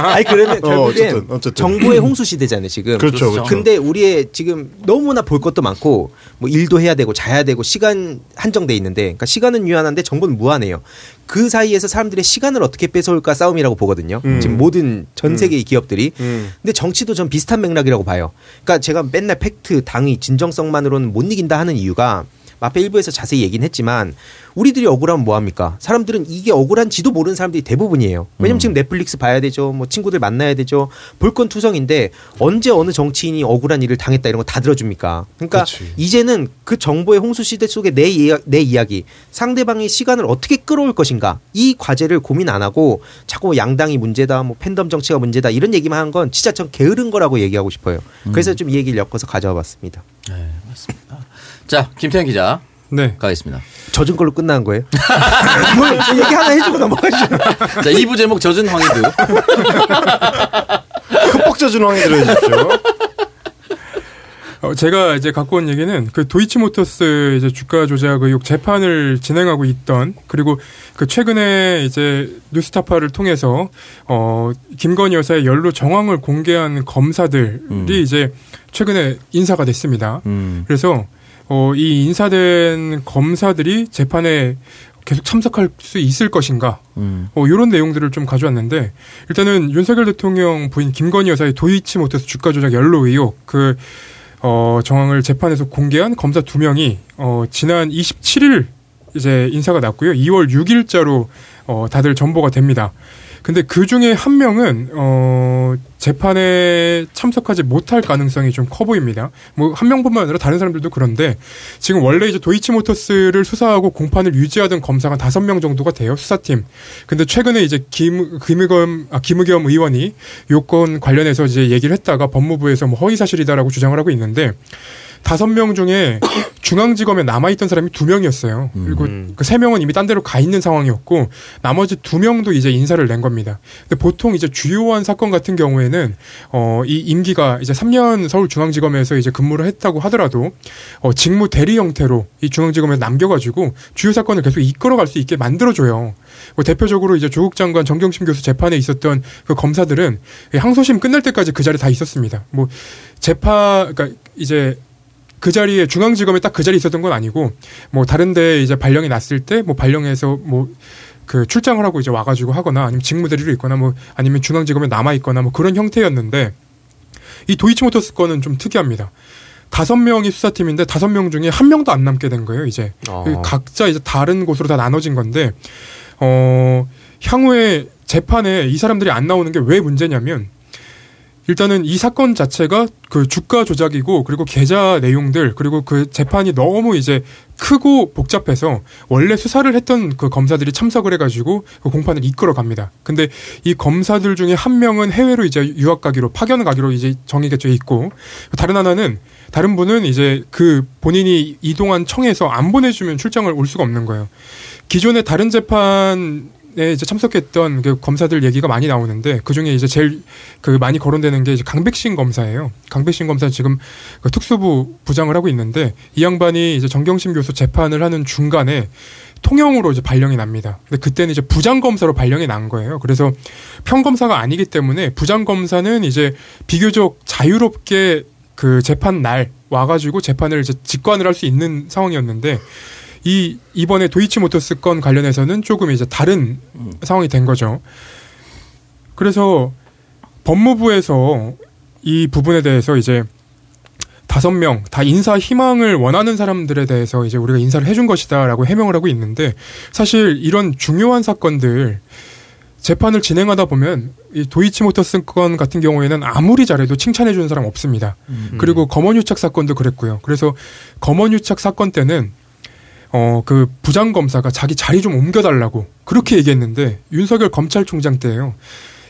아니, 그러면 결국엔 어쨌든. 정보의 홍수 시대잖아요, 지금. 그렇죠. 근데 우리의 지금 너무나 볼 것도 많고, 뭐 일도 해야 되고, 자야 되고, 시간 한정돼 있는데, 그러니까 시간은 유한한데 정보는 무한해요. 그 사이에서 사람들의 시간을 어떻게 뺏어올까 싸움이라고 보거든요. 지금 모든 전 세계의 기업들이. 근데 정치도 전 비슷한 맥락이라고 봐요. 그러니까 제가 맨날 팩트, 당위, 진정성만으로는 못 이긴다 하는 이유가 앞에 일부에서 자세히 얘기는 했지만 우리들이 억울하면 뭐합니까? 사람들은 이게 억울한지도 모르는 사람들이 대부분이에요. 왜냐면 지금 넷플릭스 봐야 되죠. 뭐 친구들 만나야 되죠. 볼 건 투성인데 언제 어느 정치인이 억울한 일을 당했다 이런 거 다 들어줍니까? 그러니까 그치. 이제는 그 정보의 홍수 시대 속에 내 이야기, 상대방의 시간을 어떻게 끌어올 것인가 이 과제를 고민 안 하고 자꾸 양당이 문제다, 뭐 팬덤 정치가 문제다 이런 얘기만 한 건 진짜 전 게으른 거라고 얘기하고 싶어요. 그래서 좀 이 얘기를 엮어서 가져와 봤습니다. 네, 맞습니다. 자, 김태현 기자. 네. 가겠습니다. 젖은 걸로 끝난 거예요? 뭘 얘기 하나 해주고 넘어가시죠. 자, 2부 제목 젖은 황희도. 흠뻑 젖은 황희도 해주십시오. 제가 이제 갖고 온 얘기는 그 도이치모터스 이제 주가 조작 의혹 재판을 진행하고 있던 그리고 그 최근에 이제 뉴스타파를 통해서 김건희 여사의 연루 정황을 공개한 검사들이 이제 최근에 인사가 됐습니다. 그래서 이 인사된 검사들이 재판에 계속 참석할 수 있을 것인가 이런 내용들을 좀 가져왔는데 일단은 윤석열 대통령 부인 김건희 여사의 도이치모터스 주가 조작 연루 의혹 그 정황을 재판에서 공개한 검사 2명이 지난 27일 이제 인사가 났고요. 2월 6일자로 다들 전보가 됩니다. 근데 그 중에 한 명은 재판에 참석하지 못할 가능성이 좀 커 보입니다. 뭐 한 명뿐만 아니라 다른 사람들도 그런데 지금 원래 이제 도이치모터스를 수사하고 공판을 유지하던 검사가 5명 정도가 돼요. 수사팀. 근데 최근에 이제 김의겸 의원이 요건 관련해서 이제 얘기를 했다가 법무부에서 뭐 허위사실이다라고 주장을 하고 있는데 5명 중에 중앙지검에 남아있던 사람이 2명이었어요. 그리고 그 3명은 이미 딴 데로 가 있는 상황이었고 나머지 2명도 이제 인사를 낸 겁니다. 근데 보통 이제 주요한 사건 같은 경우에는 이 임기가 이제 3년 서울중앙지검에서 이제 근무를 했다고 하더라도 직무 대리 형태로 이 중앙지검에 남겨가지고 주요 사건을 계속 이끌어갈 수 있게 만들어줘요. 뭐 대표적으로 이제 조국 장관 정경심 교수 재판에 있었던 그 검사들은 항소심 끝날 때까지 그 자리에 다 있었습니다. 뭐 재판 그러니까 이제 그 자리에 중앙지검에 딱 그 자리에 있었던 건 아니고 뭐 다른데 이제 발령이 났을 때 뭐 발령해서 뭐 그 출장을 하고 이제 와가지고 하거나 아니면 직무대리로 있거나 뭐 아니면 중앙지검에 남아 있거나 뭐 그런 형태였는데 이 도이치모터스 건은 좀 특이합니다. 5명이 수사팀인데 5명 중에 1명도 안 남게 된 거예요. 이제 각자 이제 다른 곳으로 다 나눠진 건데 향후에 재판에 이 사람들이 안 나오는 게 왜 문제냐면 일단은 이 사건 자체가 그 주가 조작이고 그리고 계좌 내용들 그리고 그 재판이 너무 이제 크고 복잡해서 원래 수사를 했던 그 검사들이 참석을 해가지고 그 공판을 이끌어 갑니다. 근데 이 검사들 중에 1명은 해외로 이제 유학 가기로 파견 가기로 이제 정의가 돼 있고 다른 분은 이제 그 본인이 이동한 청에서 안 보내주면 출장을 올 수가 없는 거예요. 기존에 다른 재판 네, 이제 참석했던 그 검사들 얘기가 많이 나오는데 그 중에 이제 제일 그 많이 거론되는 게 이제 강백신 검사예요. 강백신 검사 지금 그 특수부 부장을 하고 있는데 이 양반이 이제 정경심 교수 재판을 하는 중간에 통영으로 이제 발령이 납니다. 근데 그때는 이제 부장 검사로 발령이 난 거예요. 그래서 평검사가 아니기 때문에 부장 검사는 이제 비교적 자유롭게 그 재판 날 와가지고 재판을 이제 직관을 할 수 있는 상황이었는데. 이번에 도이치모터스 건 관련해서는 조금 이제 다른 상황이 된 거죠. 그래서 법무부에서 이 부분에 대해서 이제 5명 다 인사 희망을 원하는 사람들에 대해서 이제 우리가 인사를 해준 것이다라고 해명을 하고 있는데 사실 이런 중요한 사건들 재판을 진행하다 보면 이 도이치모터스 건 같은 경우에는 아무리 잘해도 칭찬해 주는 사람 없습니다. 그리고 검언유착 사건도 그랬고요. 그래서 검언유착 사건 때는 그 부장검사가 자기 자리 좀 옮겨달라고 그렇게 얘기했는데 윤석열 검찰총장 때예요.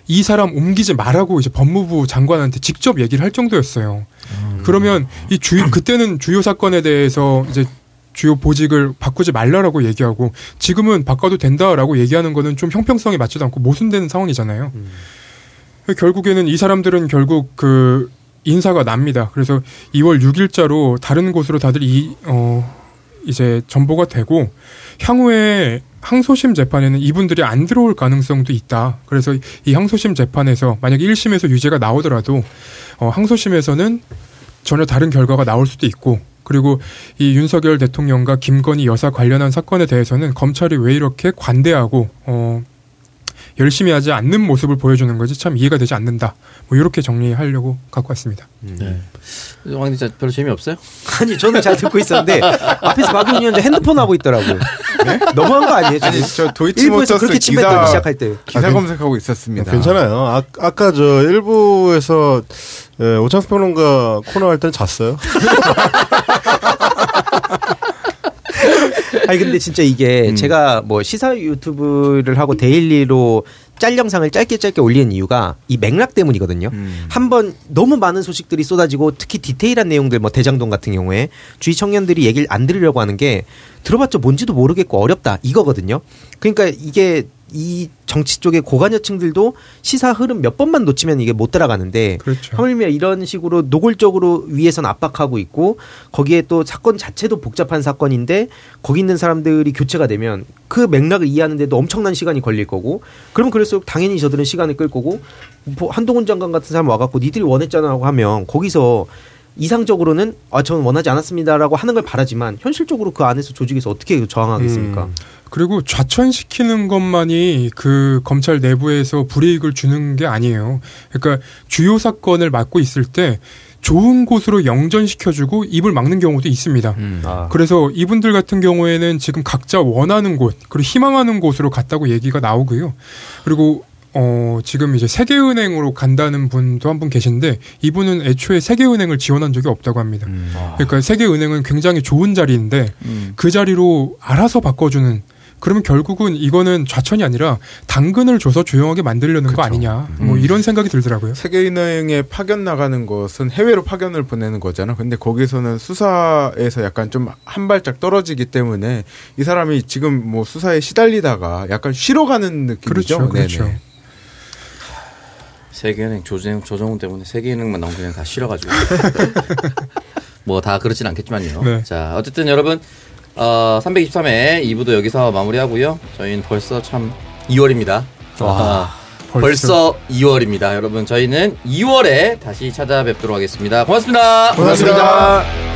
이 사람 옮기지 말라고 이제 법무부 장관한테 직접 얘기를 할 정도였어요. 그러면 이 그때는 주요 사건에 대해서 이제 주요 보직을 바꾸지 말라라고 얘기하고 지금은 바꿔도 된다라고 얘기하는 거는 좀 형평성이 맞지도 않고 모순되는 상황이잖아요. 결국에는 이 사람들은 결국 그 인사가 납니다. 그래서 2월 6일자로 다른 곳으로 다들 이제 전보가 되고 향후에 항소심 재판에는 이분들이 안 들어올 가능성도 있다. 그래서 이 항소심 재판에서 만약에 1심에서 유죄가 나오더라도 항소심에서는 전혀 다른 결과가 나올 수도 있고 그리고 이 윤석열 대통령과 김건희 여사 관련한 사건에 대해서는 검찰이 왜 이렇게 관대하고 열심히 하지 않는 모습을 보여주는 거지 참 이해가 되지 않는다. 뭐 이렇게 정리하려고 갖고 왔습니다. 네. 왕님 진짜 별로 재미없어요? 아니 저는 잘 듣고 있었는데 앞에서 박근혜 위원장 핸드폰 하고 있더라고. 네? 너무한 거 아니에요? 아니 저 도이치모터스 기사 시작할 때 기사 검색하고 있었습니다. 괜찮아요. 아까 저 일부에서 오창수 평론가 코너 할 때는 잤어요. 아니 근데 진짜 이게 제가 뭐 시사 유튜브를 하고 데일리로 짤 영상을 짧게 올리는 이유가 이 맥락 때문이거든요. 한번 너무 많은 소식들이 쏟아지고 특히 디테일한 내용들 뭐 대장동 같은 경우에 주위 청년들이 얘기를 안 들으려고 하는 게 들어봤자 뭔지도 모르겠고 어렵다 이거거든요. 그러니까 이게 이 정치 쪽의 고관여층들도 시사 흐름 몇 번만 놓치면 이게 못 따라가는데 그렇죠. 하물며 이런 식으로 노골적으로 위에선 압박하고 있고 거기에 또 사건 자체도 복잡한 사건인데 거기 있는 사람들이 교체가 되면 그 맥락을 이해하는데도 엄청난 시간이 걸릴 거고 그러면 그럴수록 당연히 저들은 시간을 끌 거고 한동훈 장관 같은 사람 와갖고 니들이 원했잖아 하고 하면 거기서 이상적으로는 저는 원하지 않았습니다라고 하는 걸 바라지만 현실적으로 그 안에서 조직에서 어떻게 저항하겠습니까? 그리고 좌천시키는 것만이 그 검찰 내부에서 불이익을 주는 게 아니에요. 그러니까 주요 사건을 맡고 있을 때 좋은 곳으로 영전시켜주고 입을 막는 경우도 있습니다. 그래서 이분들 같은 경우에는 지금 각자 원하는 곳 그리고 희망하는 곳으로 갔다고 얘기가 나오고요. 그리고 지금 이제 세계은행으로 간다는 분도 한 분 계신데 이분은 애초에 세계은행을 지원한 적이 없다고 합니다. 그러니까 세계은행은 굉장히 좋은 자리인데 그 자리로 알아서 바꿔주는 그러면 결국은 이거는 좌천이 아니라 당근을 줘서 조용하게 만들려는 그쵸. 거 아니냐. 뭐 이런 생각이 들더라고요. 세계은행에 파견 나가는 것은 해외로 파견을 보내는 거잖아. 근데 거기서는 수사에서 약간 좀 한 발짝 떨어지기 때문에 이 사람이 지금 뭐 수사에 시달리다가 약간 쉬러 가는 느낌이죠. 그렇죠. 그렇죠. 네네. 세계은행 조정훈 때문에 세계은행만 나온 그냥 다 싫어가지고 뭐 다 그렇진 않겠지만요. 네. 자 어쨌든 여러분 323회 2부도 여기서 마무리하고요. 저희는 벌써 참 2월입니다. 벌써 2월입니다. 여러분 저희는 2월에 다시 찾아뵙도록 하겠습니다. 고맙습니다. 고맙습니다.